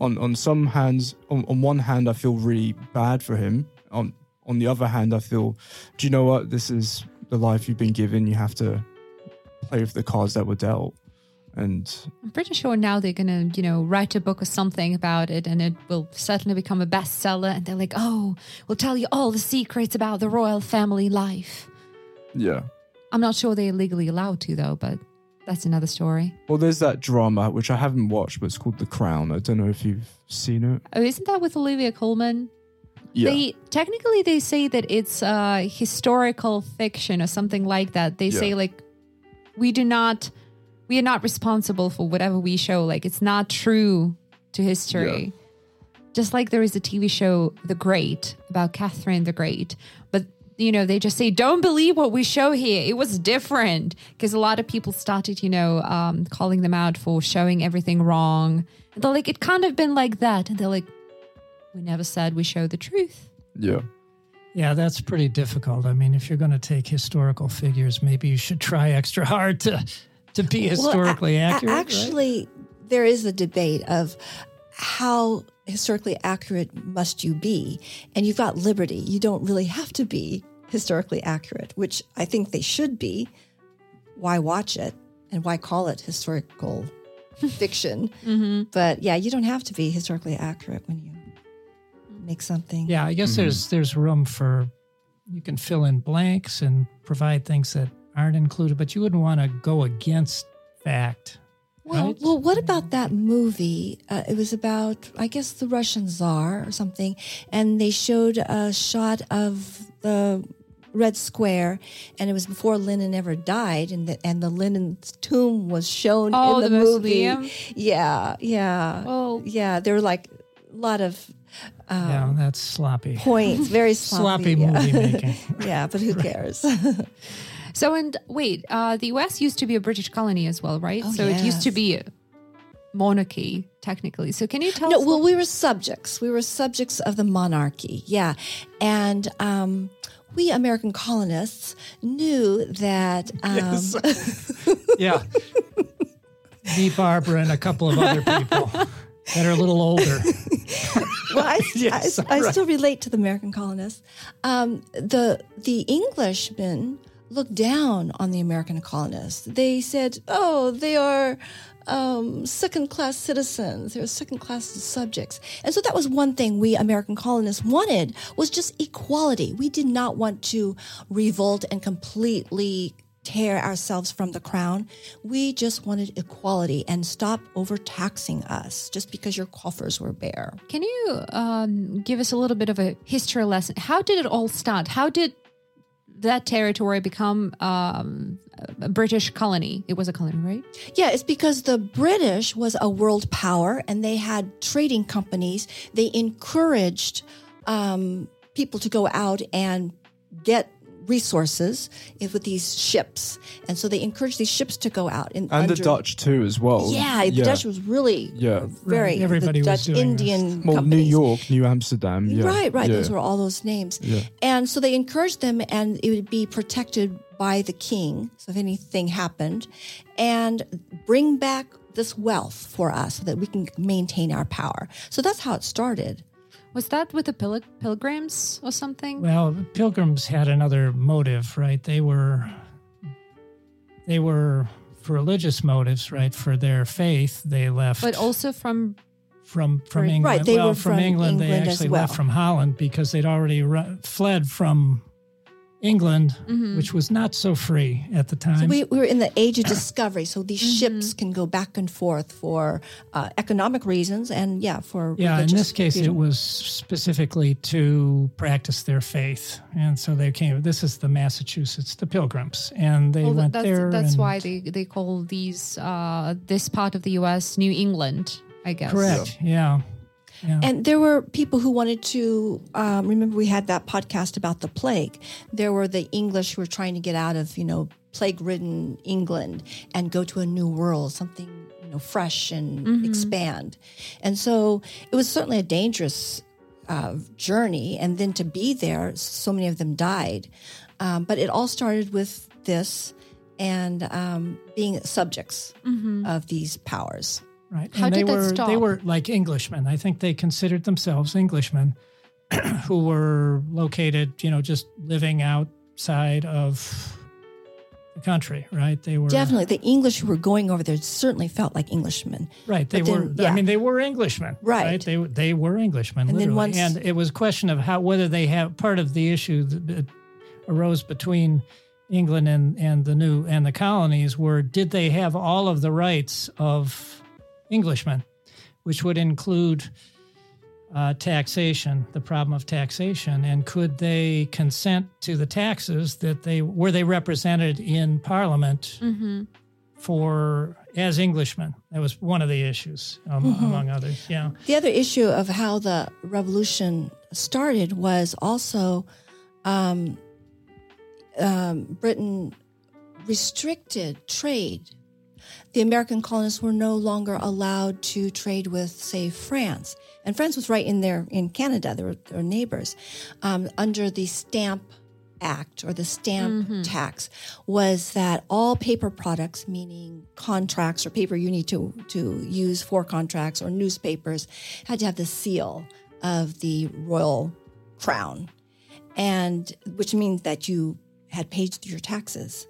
on one hand, I feel really bad for him. On the other hand, I feel, do you know what? This is the life you've been given. You have to play with the cards that were dealt. And I'm pretty sure now they're going to, you know, write a book or something about it, and it will certainly become a bestseller. And they're like, oh, we'll tell you all the secrets about the royal family life. Yeah. I'm not sure they're legally allowed to, though, but that's another story. Well, there's that drama, which I haven't watched, but it's called The Crown. I don't know if you've seen it. Oh, isn't that with Olivia Colman? Yeah. Technically, they say that it's historical fiction or something like that. They say, like, we are not responsible for whatever we show. Like, it's not true to history. Yeah. Just like there is a TV show, The Great, about Catherine the Great. But, you know, they just say, don't believe what we show here. It was different. Because a lot of people started, you know, calling them out for showing everything wrong. And they're like, it can't have been like that. And they're like, we never said we show the truth. Yeah. Yeah, that's pretty difficult. I mean, if you're going to take historical figures, maybe you should try extra hard to be historically accurate. Actually, right? There is a debate of how historically accurate must you be? And you've got liberty. You don't really have to be historically accurate, which I think they should be. Why watch it? And why call it historical fiction? Mm-hmm. But yeah, you don't have to be historically accurate when you make something. Yeah, I guess there's room for, you can fill in blanks and provide things that aren't included, but you wouldn't want to go against fact. Well, right? Well, what about that movie? It was about, I guess, the Russian Tsar or something, and they showed a shot of the Red Square, and it was before Lenin ever died, and the Lenin's tomb was shown in the movie. Museum? Yeah. Well, yeah, there were like a lot of that's sloppy. Points, very sloppy. Movie making. Yeah, but who cares? So, and wait, the U.S. used to be a British colony as well, right? Oh, so yes. It used to be a monarchy, technically. So can you tell us? No, well, we were subjects. We were subjects of the monarchy, yeah. And we American colonists knew that... yeah. Me, Barbara, and a couple of other people that are a little older. Well, I still relate to the American colonists. The Englishmen... looked down on the American colonists. They said, oh, they are second-class citizens. They're second-class subjects. And so that was one thing we American colonists wanted, was just equality. We did not want to revolt and completely tear ourselves from the crown. We just wanted equality and stop overtaxing us just because your coffers were bare. Can you give us a little bit of a history lesson? How did it all start? How did that territory become a British colony? It was a colony, right? Yeah, it's because the British was a world power and they had trading companies. They encouraged people to go out and get resources with these ships. And so they encouraged these ships to go out. And the Dutch too as well. Yeah, the Dutch was really very... Everybody was doing Indian companies. Well, New York, New Amsterdam. Yeah. Right. Yeah. Those were all those names. Yeah. And so they encouraged them, and it would be protected by the king. So if anything happened, and bring back this wealth for us so that we can maintain our power. So that's how it started. Was that with the pilgrims or something? Well, the pilgrims had another motive, right? They were for religious motives, right? For their faith, they left. But also from England. Right, they were from England. They actually left from Holland because they'd already fled from England, which was not so free at the time. So we were in the age of discovery, so these ships can go back and forth for economic reasons and, for religious. Yeah, in this case, it was specifically to practice their faith. And so they came, this is the Massachusetts, the Pilgrims, and they went there. That's why they call these this part of the U.S. New England, I guess. Correct, yeah. Yeah. And there were people who wanted to, remember we had that podcast about the plague. There were the English who were trying to get out of, plague-ridden England and go to a new world, something, fresh and expand. And so it was certainly a dangerous journey. And then to be there, so many of them died. But it all started with this and being subjects of these powers. Right. How did that stop? They were like Englishmen. I think they considered themselves Englishmen who were located, just living outside of the country, right? They were definitely the English who were going over there certainly felt like Englishmen, right? They were. I mean, they were Englishmen, right? They were Englishmen, and literally. And it was a question of how whether they have part of the issue that arose between England and the colonies were did they have all of the rights of Englishmen, which would include taxation, the problem of taxation, and could they consent to the taxes that they represented in Parliament for as Englishmen? That was one of the issues, among others. Yeah. The other issue of how the revolution started was also Britain restricted trade. The American colonists were no longer allowed to trade with, say, France. And France was right in Canada, they were neighbors. Under the Stamp Act or the stamp tax was that all paper products, meaning contracts or paper you need to use for contracts or newspapers, had to have the seal of the Royal Crown, and which means that you had paid your taxes.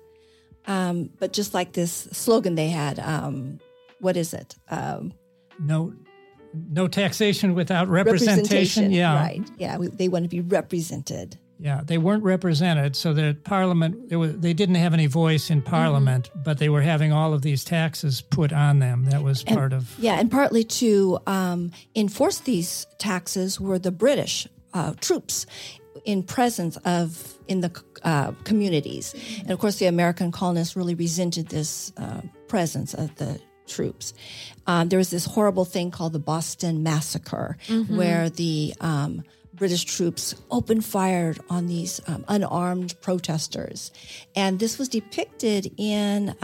But just like this slogan they had, what is it? No taxation without representation. Yeah, right. Yeah, they want to be represented. Yeah, they weren't represented, so that Parliament they didn't have any voice in Parliament, but they were having all of these taxes put on them. That was part of and partly to enforce these taxes were the British troops in presence of in the communities. And of course, the American colonists really resented this presence of the troops. There was this horrible thing called the Boston Massacre, where the British troops opened fire on these unarmed protesters. And this was depicted in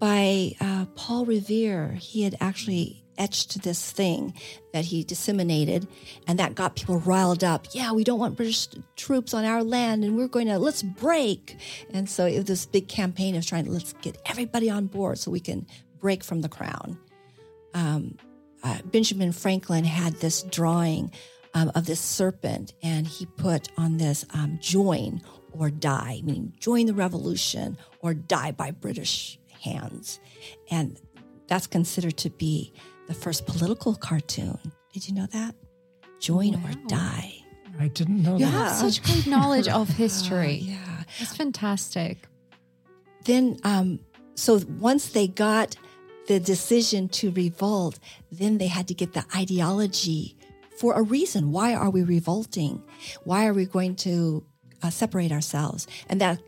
by Paul Revere. He had actually etched this thing that he disseminated, and that got people riled up. Yeah, we don't want British troops on our land, and we're going to, let's break. And so it was this big campaign of trying to, let's get everybody on board so we can break from the crown. Benjamin Franklin had this drawing of this serpent, and he put on this join or die, meaning join the revolution or die by British hands. And that's considered to be the first political cartoon. Did you know that? Join or die. I didn't know that. You have such great knowledge of history. Yeah. That's fantastic. Then, so once they got the decision to revolt, then they had to get the ideology for a reason. Why are we revolting? Why are we going to separate ourselves? And that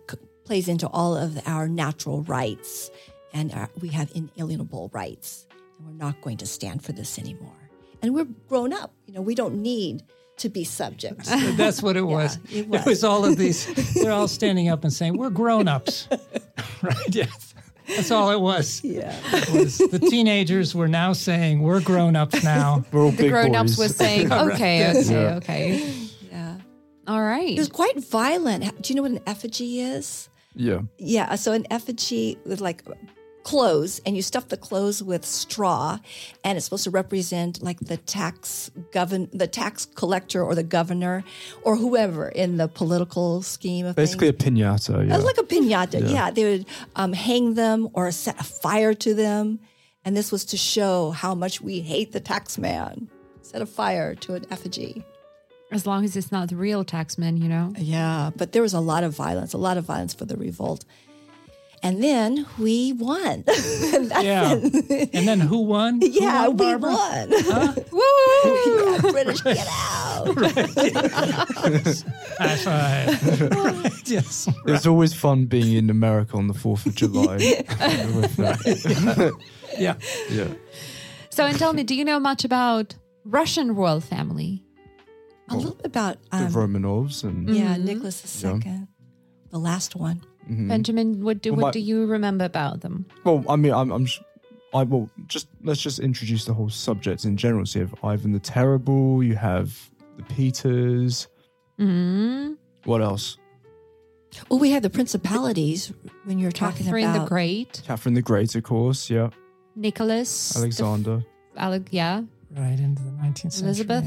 plays into all of our natural rights. And we have inalienable rights. And we're not going to stand for this anymore. And we're grown up. You know, we don't need to be subjects. That's what it was. Yeah, it was. It was all of these. They're all standing up and saying, we're grown-ups. Right? Yes. That's all it was. Yeah. It was, the teenagers were now saying, we're grown-ups now. We're all the grown-ups was saying, okay. Yeah. All right. It was quite violent. Do you know what an effigy is? Yeah. Yeah. So an effigy with like clothes, and you stuff the clothes with straw, and it's supposed to represent like the tax collector or the governor or whoever in the political scheme of basically things. A pinata. Yeah. Like a pinata. Yeah. They would hang them or set a fire to them, and this was to show how much we hate the tax man. Set a fire to an effigy. As long as it's not the real taxman, you know? Yeah, but there was a lot of violence for the revolt. And then we won. And then who won? Yeah, who won, Barbara? We won. Huh? Woo! Yeah, British, get out. That's right. Yes. It was always fun being in America on the 4th of July. Yeah. So, and tell me, do you know much about Russian royal family? A little bit about the Romanovs and Nicholas II, the last one. Mm-hmm. Benjamin, what do you remember about them? Well, I mean, let's just introduce the whole subject in general. So you have Ivan the Terrible, you have the Peters. Mm-hmm. What else? Well, we have the principalities when you're talking about Catherine the Great, of course. Yeah, Nicholas, Alexander, right into the 19th century. Elizabeth.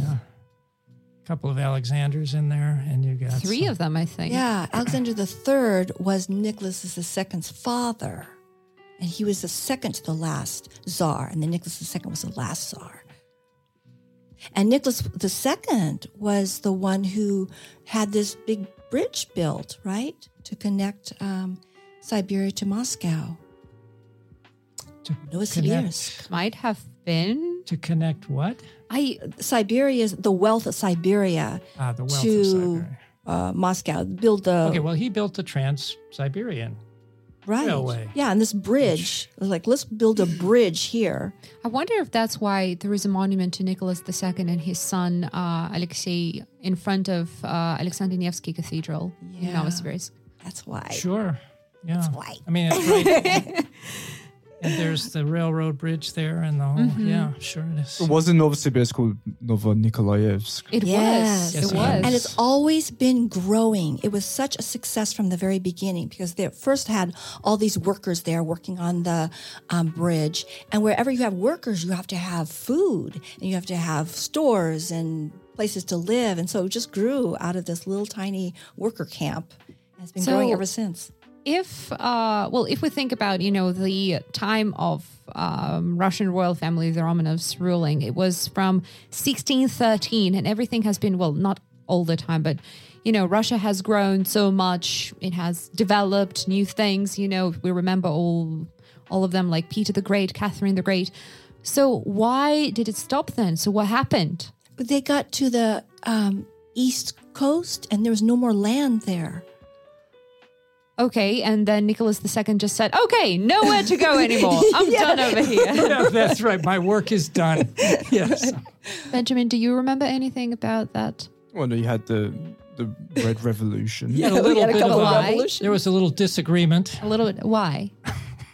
couple of Alexanders in there, and you got three of them, I think. Yeah, Alexander III was Nicholas II's father, and he was the second to the last czar, and then Nicholas II was the last czar. And Nicholas II was the one who had this big bridge built, right, to connect Siberia to Moscow. Novosibirsk might have been to connect what? Siberia is the wealth of Siberia Moscow. He built the Trans-Siberian Railway. Yeah, and this bridge, let's build a bridge here. I wonder if that's why there is a monument to Nicholas II and his son, Alexei, in front of Alexander Nevsky Cathedral in Novosibirsk. That's why. Sure. Yeah. That's why. I mean, it's right. And there's the railroad bridge there and the whole, yeah, sure it is. It was in Novosibirsk called Novonikolaevsk. It was. And it's always been growing. It was such a success from the very beginning because they first had all these workers there working on the bridge. And wherever you have workers, you have to have food and you have to have stores and places to live. And so it just grew out of this little tiny worker camp. And it's been growing ever since. If we think about, the time of Russian royal family, the Romanovs ruling, it was from 1613 and everything has been, not all the time, but, Russia has grown so much. It has developed new things. We remember all of them, like Peter the Great, Catherine the Great. So why did it stop then? So what happened? They got to the East Coast and there was no more land there. Okay, and then Nicholas II just said, okay, nowhere to go anymore. I'm done over here. Yeah, that's right. My work is done. Yes. Benjamin, do you remember anything about that? Well, no, you had the Red Revolution. Yeah, there was a little disagreement. A little bit. Why?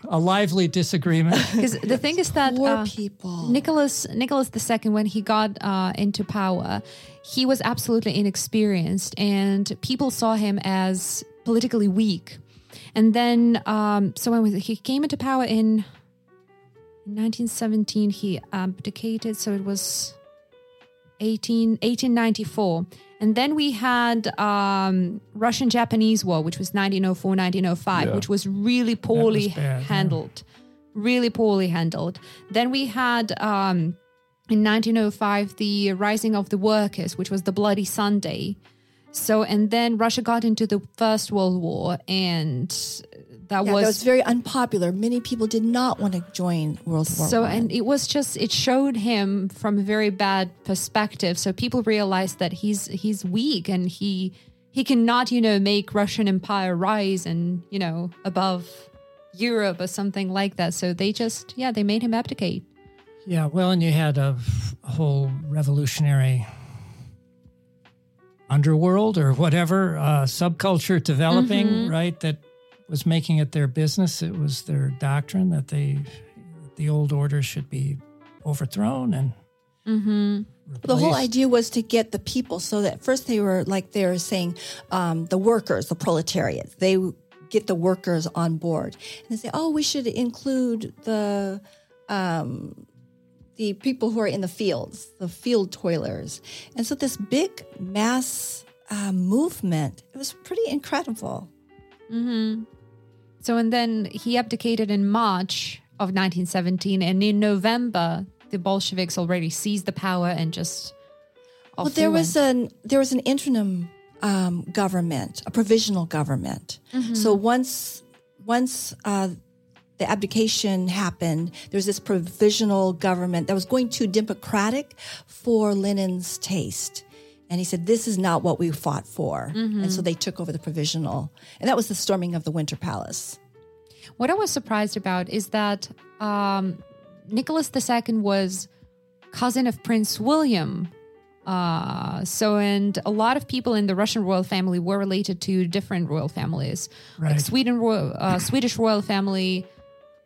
A lively disagreement. Because the thing is that Nicholas II, when he got into power, he was absolutely inexperienced, and people saw him as politically weak. And then, he came into power in 1917, he abdicated, so it was 1894. And then we had Russian-Japanese War, which was 1904, 1905, which was really poorly handled. Yeah. Really poorly handled. Then we had, in 1905, the Rising of the Workers, which was the Bloody Sunday. So, and then Russia got into the First World War, and that was very unpopular. Many people did not want to join World War I. So, and it showed him from a very bad perspective. So people realized that he's weak and he cannot, make Russian Empire rise and, above Europe or something like that. So they just, they made him abdicate. Yeah, well, and you had a whole revolutionary underworld or whatever subculture developing, right? That was making it their business. It was their doctrine that the old order should be overthrown and replaced. The whole idea was to get the people. So that first they were saying the workers, the proletariat. They get the workers on board, and they say, "Oh, we should include the people who are in the fields, the field toilers." And so this big mass movement, it was pretty incredible. Mm-hmm. So, and then he abdicated in March of 1917. And in November, the Bolsheviks already seized the power and just... Well, there was an interim government, a provisional government. Mm-hmm. So once the abdication happened, there was this provisional government that was going too democratic for Lenin's taste. And he said, this is not what we fought for. Mm-hmm. And so they took over the provisional. And that was the storming of the Winter Palace. What I was surprised about is that Nicholas II was cousin of Prince William. And a lot of people in the Russian royal family were related to different royal families. Right. Like Swedish royal family,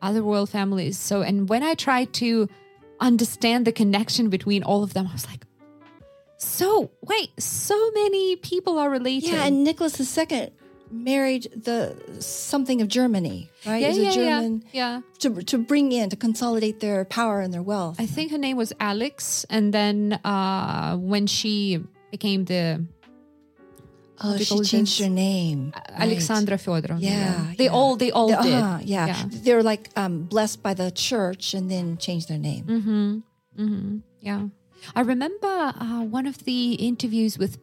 other royal families. So, and when I tried to understand the connection between all of them, I was like, so many people are related. Yeah, and Nicholas II married something of Germany, right? Yeah. To bring in, to consolidate their power and their wealth. I think her name was Alex, and then when she became the... Oh, she changed her name. Alexandra Fyodorovna. Yeah. They all did. Uh-huh, yeah. They were like blessed by the church and then changed their name. Mm-hmm. Mm-hmm. Yeah. I remember one of the interviews with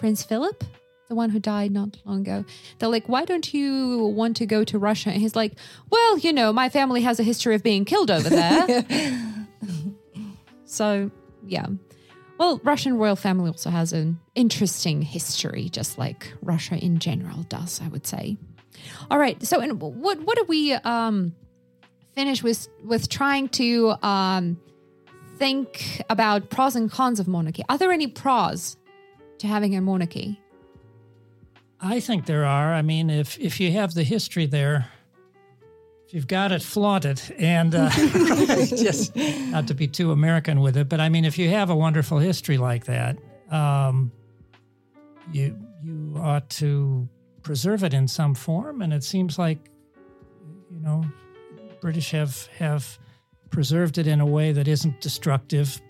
Prince Philip, the one who died not long ago. They're like, why don't you want to go to Russia? And he's like, well, you know, my family has a history of being killed over there. So, yeah. Well, Russian royal family also has an interesting history, just like Russia in general does, I would say. All right. So, and what do we finish with trying to think about pros and cons of monarchy? Are there any pros to having a monarchy? I think there are. I mean, if you have the history there, if you've got it flaunted, and just not to be too American with it, but I mean, if you have a wonderful history like that, you ought to preserve it in some form. And it seems like, you know, British have preserved it in a way that isn't destructive,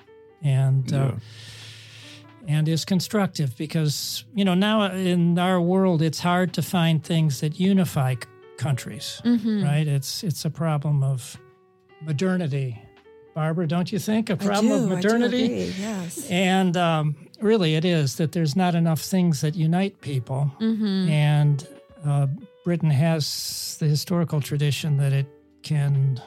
and is constructive, because, you know, now in our world, it's hard to find things that unify countries, mm-hmm. right? It's a problem of modernity. Barbara, don't you think? A problem of modernity? I do agree, yes. And really it is that there's not enough things that unite people. Mm-hmm. And Britain has the historical tradition that it can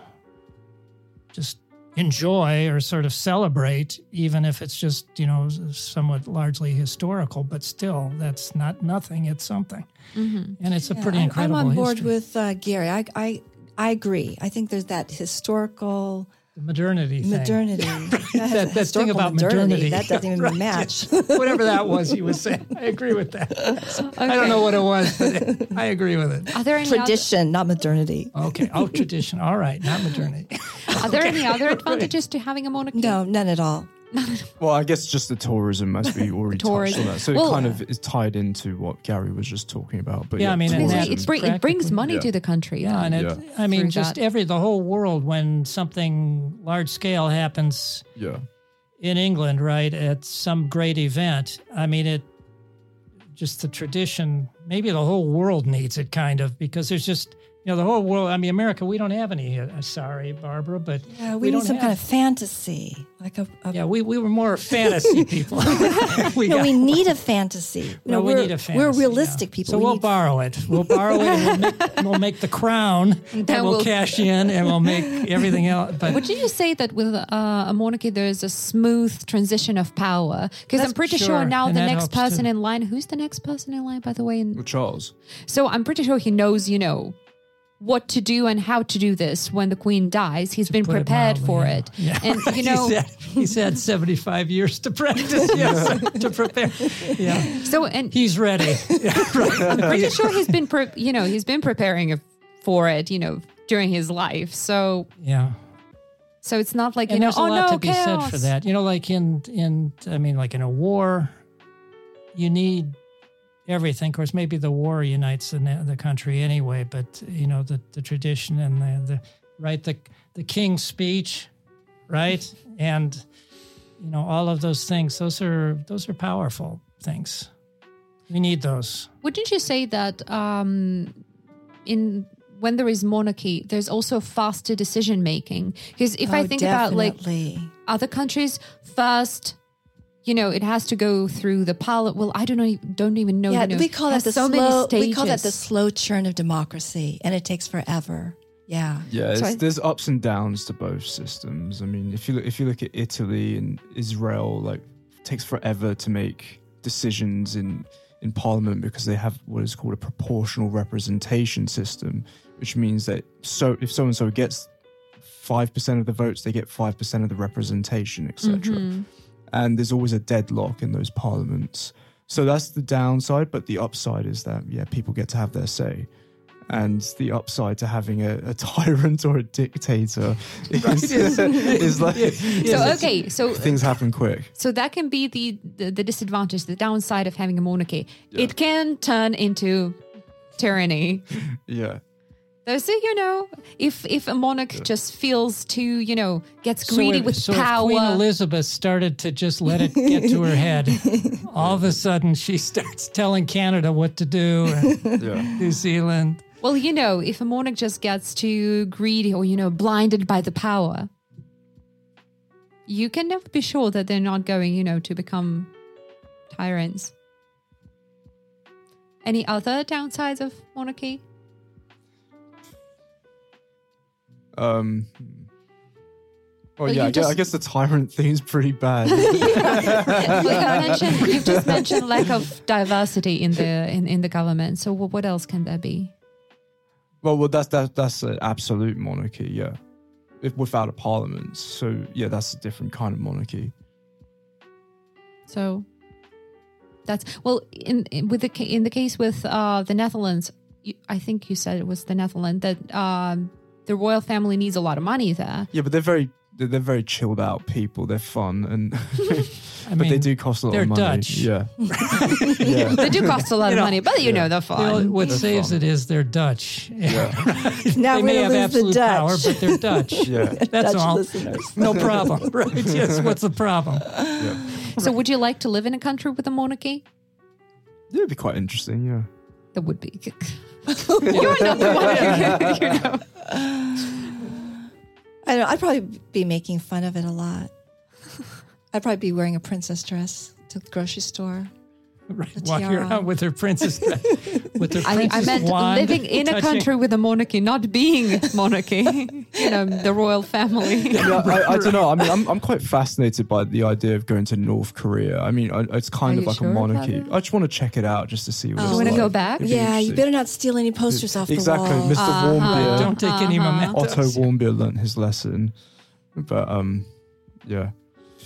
just enjoy or sort of celebrate, even if it's just, you know, somewhat largely historical, but still that's not nothing, it's something. Mm-hmm. And it's a pretty incredible history. I'm on board with Gary. I agree. I think there's that historical... Modernity thing. That thing about modernity. That doesn't even right. match. Yes. Whatever that was you were saying. I agree with that. Okay. I don't know what it was, but I agree with it. Are there any tradition, not modernity. Okay. Oh, tradition. All right. Not modernity. Are there any other advantages to having a monarchy? No, none at all. Well, I guess just the tourism, as we already touched on that. So it kind of is tied into what Gary was just talking about. But yeah, I mean, it brings money to the country. Yeah, and I mean, just the whole world, when something large scale happens in England, right, at some great event, I mean, it just the tradition, maybe the whole world needs it kind of, because there's just... You know, the whole world, I mean, America, we don't have any here. Sorry, Barbara, but... Yeah, we need some kind of fantasy. Like yeah, we were more fantasy people. We need a fantasy. No, we need a fantasy. We're realistic people. So we'll borrow it. We'll borrow it, and we'll make the crown, and we'll cash in, and we'll make everything else. But would you say that with a monarchy, there's a smooth transition of power? Because I'm pretty sure now the next person in line... Who's the next person in line, by the way? Charles. So I'm pretty sure he knows, you know... what to do and how to do this when the Queen dies. He's been prepared for it. Yeah. And, you know, he's had 75 years to practice, to prepare. Yeah. So, and he's ready. I'm pretty sure he's been, he's been preparing for it, you know, during his life. So, yeah. So it's not like, there's a lot to chaos. Be said for that. You know, like in a war, you need everything. Of course, maybe the war unites the country anyway, but, you know, the tradition and the king's speech, right? And, you know, all of those things, those are powerful things. We need those. Wouldn't you say that when there is monarchy, there's also faster decision-making? Because if I think about, like, other countries, first... You know, it has to go through the parliament. Well, I don't even know. Yeah, we call that the slow churn of democracy, and it takes forever. Yeah, yeah. So there's ups and downs to both systems. I mean, if you look at Italy and Israel, like, it takes forever to make decisions in parliament because they have what is called a proportional representation system, which means that if so and so gets 5% of the votes, they get 5% of the representation, etc. And there's always a deadlock in those parliaments. So that's the downside, but the upside is that, yeah, people get to have their say. And the upside to having a tyrant or a dictator is like... So things happen quick. So that can be the disadvantage, the downside of having a monarchy. Yeah. It can turn into tyranny. Yeah. So, you know, if a monarch just feels too, you know, gets greedy with power. If Queen Elizabeth started to just let it get to her head, all of a sudden she starts telling Canada what to do, New Zealand. Well, you know, if a monarch just gets too greedy or, you know, blinded by the power, you can never be sure that they're not going, you know, to become tyrants. Any other downsides of monarchy? I guess the tyrant thing is pretty bad. You've just mentioned lack of diversity in the government. So what else can there be? Well, that's an absolute monarchy, yeah. Without a parliament, so yeah, that's a different kind of monarchy. So that's in the case with the Netherlands. I think you said it was the Netherlands that. The royal family needs a lot of money there. Yeah, but they're very chilled out people. They're fun, and but they do cost a lot of money. They're Dutch. Yeah. Yeah, they do cost a lot of money, but you know they're fun. What saves it is they're Dutch. Yeah. Now they may have absolute power, but they're Dutch. Yeah, that's Dutch all. Listeners. No problem, right? Yes, what's the problem? Yeah. So, would you like to live in a country with a monarchy? It would be quite interesting. Yeah, that would be. You're not the one who, you know. I don't know, I'd probably be making fun of it a lot. I'd probably be wearing a princess dress to the grocery store. Right, walking around with her princess dress. With her princess I meant wand, living in a country with a monarchy, not being monarchy. You know, the royal family. I don't know. I mean, I'm quite fascinated by the idea of going to North Korea. I mean, it's kind of like a monarchy. I just want to check it out just to see what it's like. You want to go back? Yeah, you better not steal any posters off the wall. Exactly. Mr. Warmbier. Don't take any mementos. Otto Warmbier learned his lesson. But, yeah.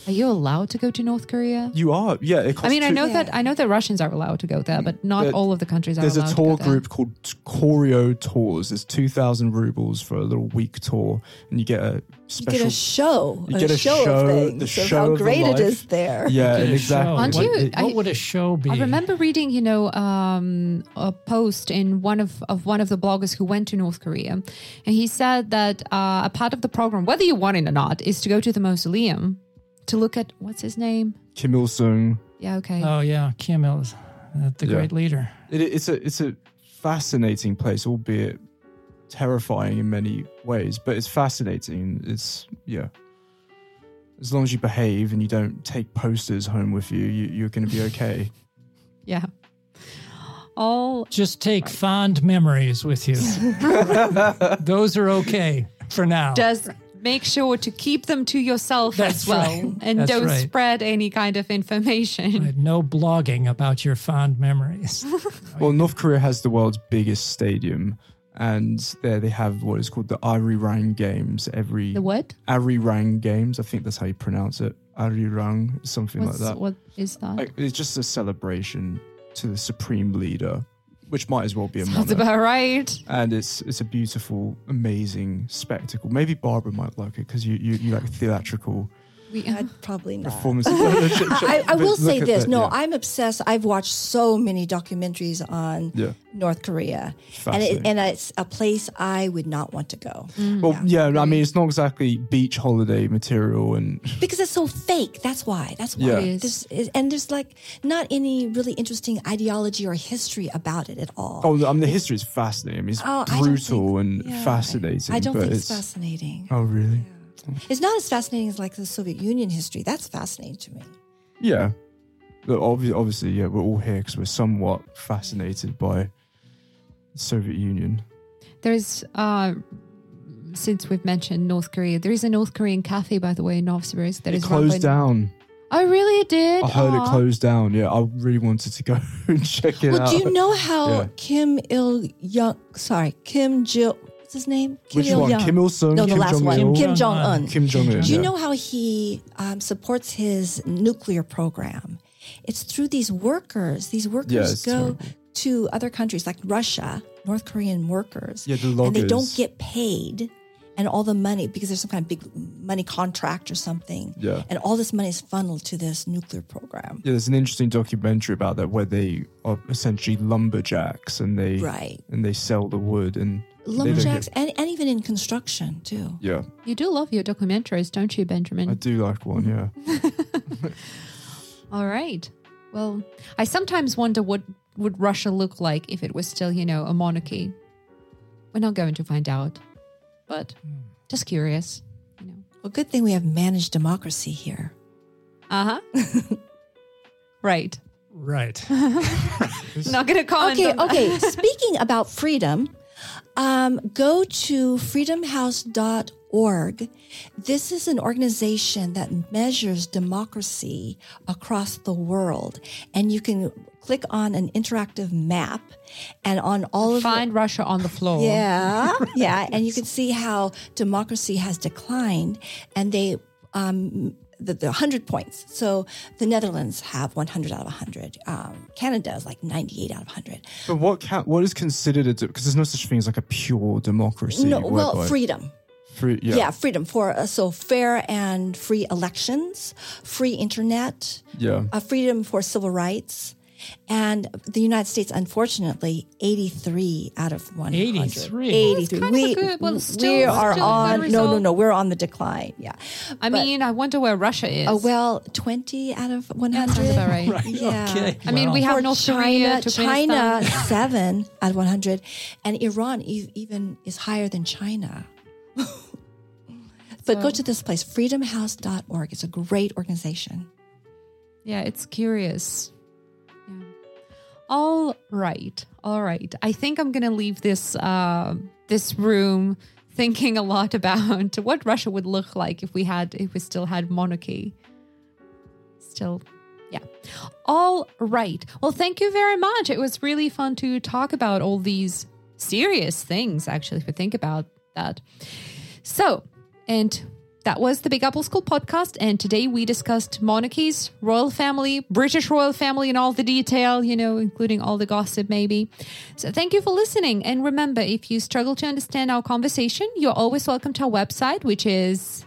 Are you allowed to go to North Korea? You are, yeah. I know that Russians are allowed to go there, but not all of the countries are allowed to go there. There's a tour group called Koryo Tours. It's 2,000 rubles for a little week tour, and you get a special... You get a show. You get a show of things. How great it is there. Yeah, exactly. What would a show be? I remember reading, you know, a post in one of the bloggers who went to North Korea, and he said that a part of the program, whether you want it or not, is to go to the mausoleum. To look at, what's his name? Kim Il-sung. Yeah, okay. Oh, yeah, Kim Il-sung, the great leader. It's a fascinating place, albeit terrifying in many ways, but it's fascinating. It's, yeah. As long as you behave and you don't take posters home with you, you're going to be okay. Yeah. Just take fond memories with you. Those are okay for now. Make sure to keep them to yourself and don't spread any kind of information. Right. No blogging about your fond memories. Well, North Korea has the world's biggest stadium, and there they have what is called the Arirang Games. The what? Arirang Games. I think that's how you pronounce it. Arirang, something like that. What is that? It's just a celebration to the supreme leader, which might as well be a monarch. That's about right. And it's a beautiful, amazing spectacle. Maybe Barbara might like it because you like theatrical. I'd probably not. Performances. I will say this. I'm obsessed. I've watched so many documentaries on North Korea. And it's a place I would not want to go. I mean, it's not exactly beach holiday material. Because it's so fake. That's why. Yeah. There's like not any really interesting ideology or history about it at all. Oh, I mean, the history is fascinating. I mean, it's brutal and fascinating. I don't think it's fascinating. Oh, really? Yeah. It's not as fascinating as like the Soviet Union history. That's fascinating to me. Yeah. Obviously, yeah, we're all here because we're somewhat fascinated by the Soviet Union. There is, since we've mentioned North Korea, there is a North Korean cafe, by the way, in Novosibirsk. It closed down. Oh, really? It did? I heard it closed down. Yeah, I really wanted to go and check it out. Well, do you know how What's his name? Kim Which Il one? Young. Kim Il-sung? No, the last one. Kim Jong-un. Kim Jong-un. Do you know how he supports his nuclear program? It's through these workers. These workers go to other countries like Russia, North Korean workers, and they don't get paid. and all the money, because there's some kind of big money contract or something. Yeah. And all this money is funneled to this nuclear program. Yeah, there's an interesting documentary about that where they are essentially lumberjacks and they and they sell the wood and lumberjacks and even in construction too. Yeah. You do love your documentaries, don't you, Benjamin? I do like one, yeah. All right. Well, I sometimes wonder what would Russia look like if it was still, you know, a monarchy. We're not going to find out, but just curious. You know. Well, good thing we have managed democracy here. Right. Not going to comment on that. Speaking about freedom, go to freedomhouse.org. This is an organization that measures democracy across the world, and you can click on an interactive map and on all of find Russia on the floor. Yeah. And you can see how democracy has declined, and they the 100 points. So the Netherlands have 100 out of 100. Canada is like 98 out of 100. But what is considered a because there's no such thing as like a pure democracy. No, well, freedom. Freedom for so fair and free elections, free internet, freedom for civil rights. And the United States, unfortunately, 83 out of 100. 83. We're on the decline. Yeah. I mean, I wonder where Russia is. 20 out of 100. Sounds about right. Yeah. Okay. I mean, we have North Korea, China, 7 out of 100, and Iran even is higher than China. But go to this place, freedomhouse.org. It's a great organization. Yeah, it's curious. All right. I think I'm going to leave this this room thinking a lot about what Russia would look like if we still had monarchy. Still, yeah. All right. Well, thank you very much. It was really fun to talk about all these serious things, actually, if you think about that. So, and that was the Big Apple School podcast, and today we discussed monarchies, royal family, British royal family in all the detail, you know, including all the gossip maybe. So thank you for listening, and remember, if you struggle to understand our conversation, you're always welcome to our website, which is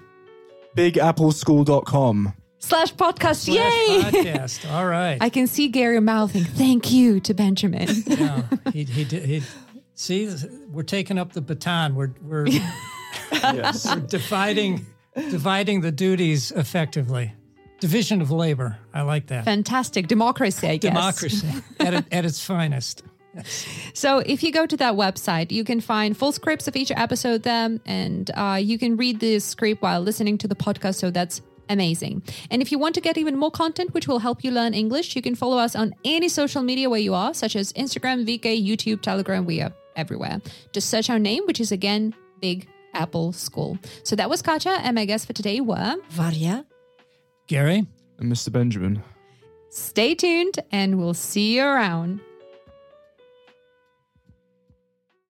bigappleschool.com/podcast. Yay! Podcast. All right. I can see Gary mouthing, thank you to Benjamin. Yeah, he see, we're taking up the baton. We're yes. We're dividing the duties effectively. Division of labor. I like that. Fantastic. Democracy, I guess. Democracy at its finest. Yes. So if you go to that website, you can find full scripts of each episode then, and you can read the script while listening to the podcast. So that's amazing. And if you want to get even more content, which will help you learn English, you can follow us on any social media where you are, such as Instagram, VK, YouTube, Telegram. We are everywhere. Just search our name, which is again, Big Apple School. So that was Katya, and my guests for today were Varya, Gary, and Mr. Benjamin. Stay tuned, and we'll see you around.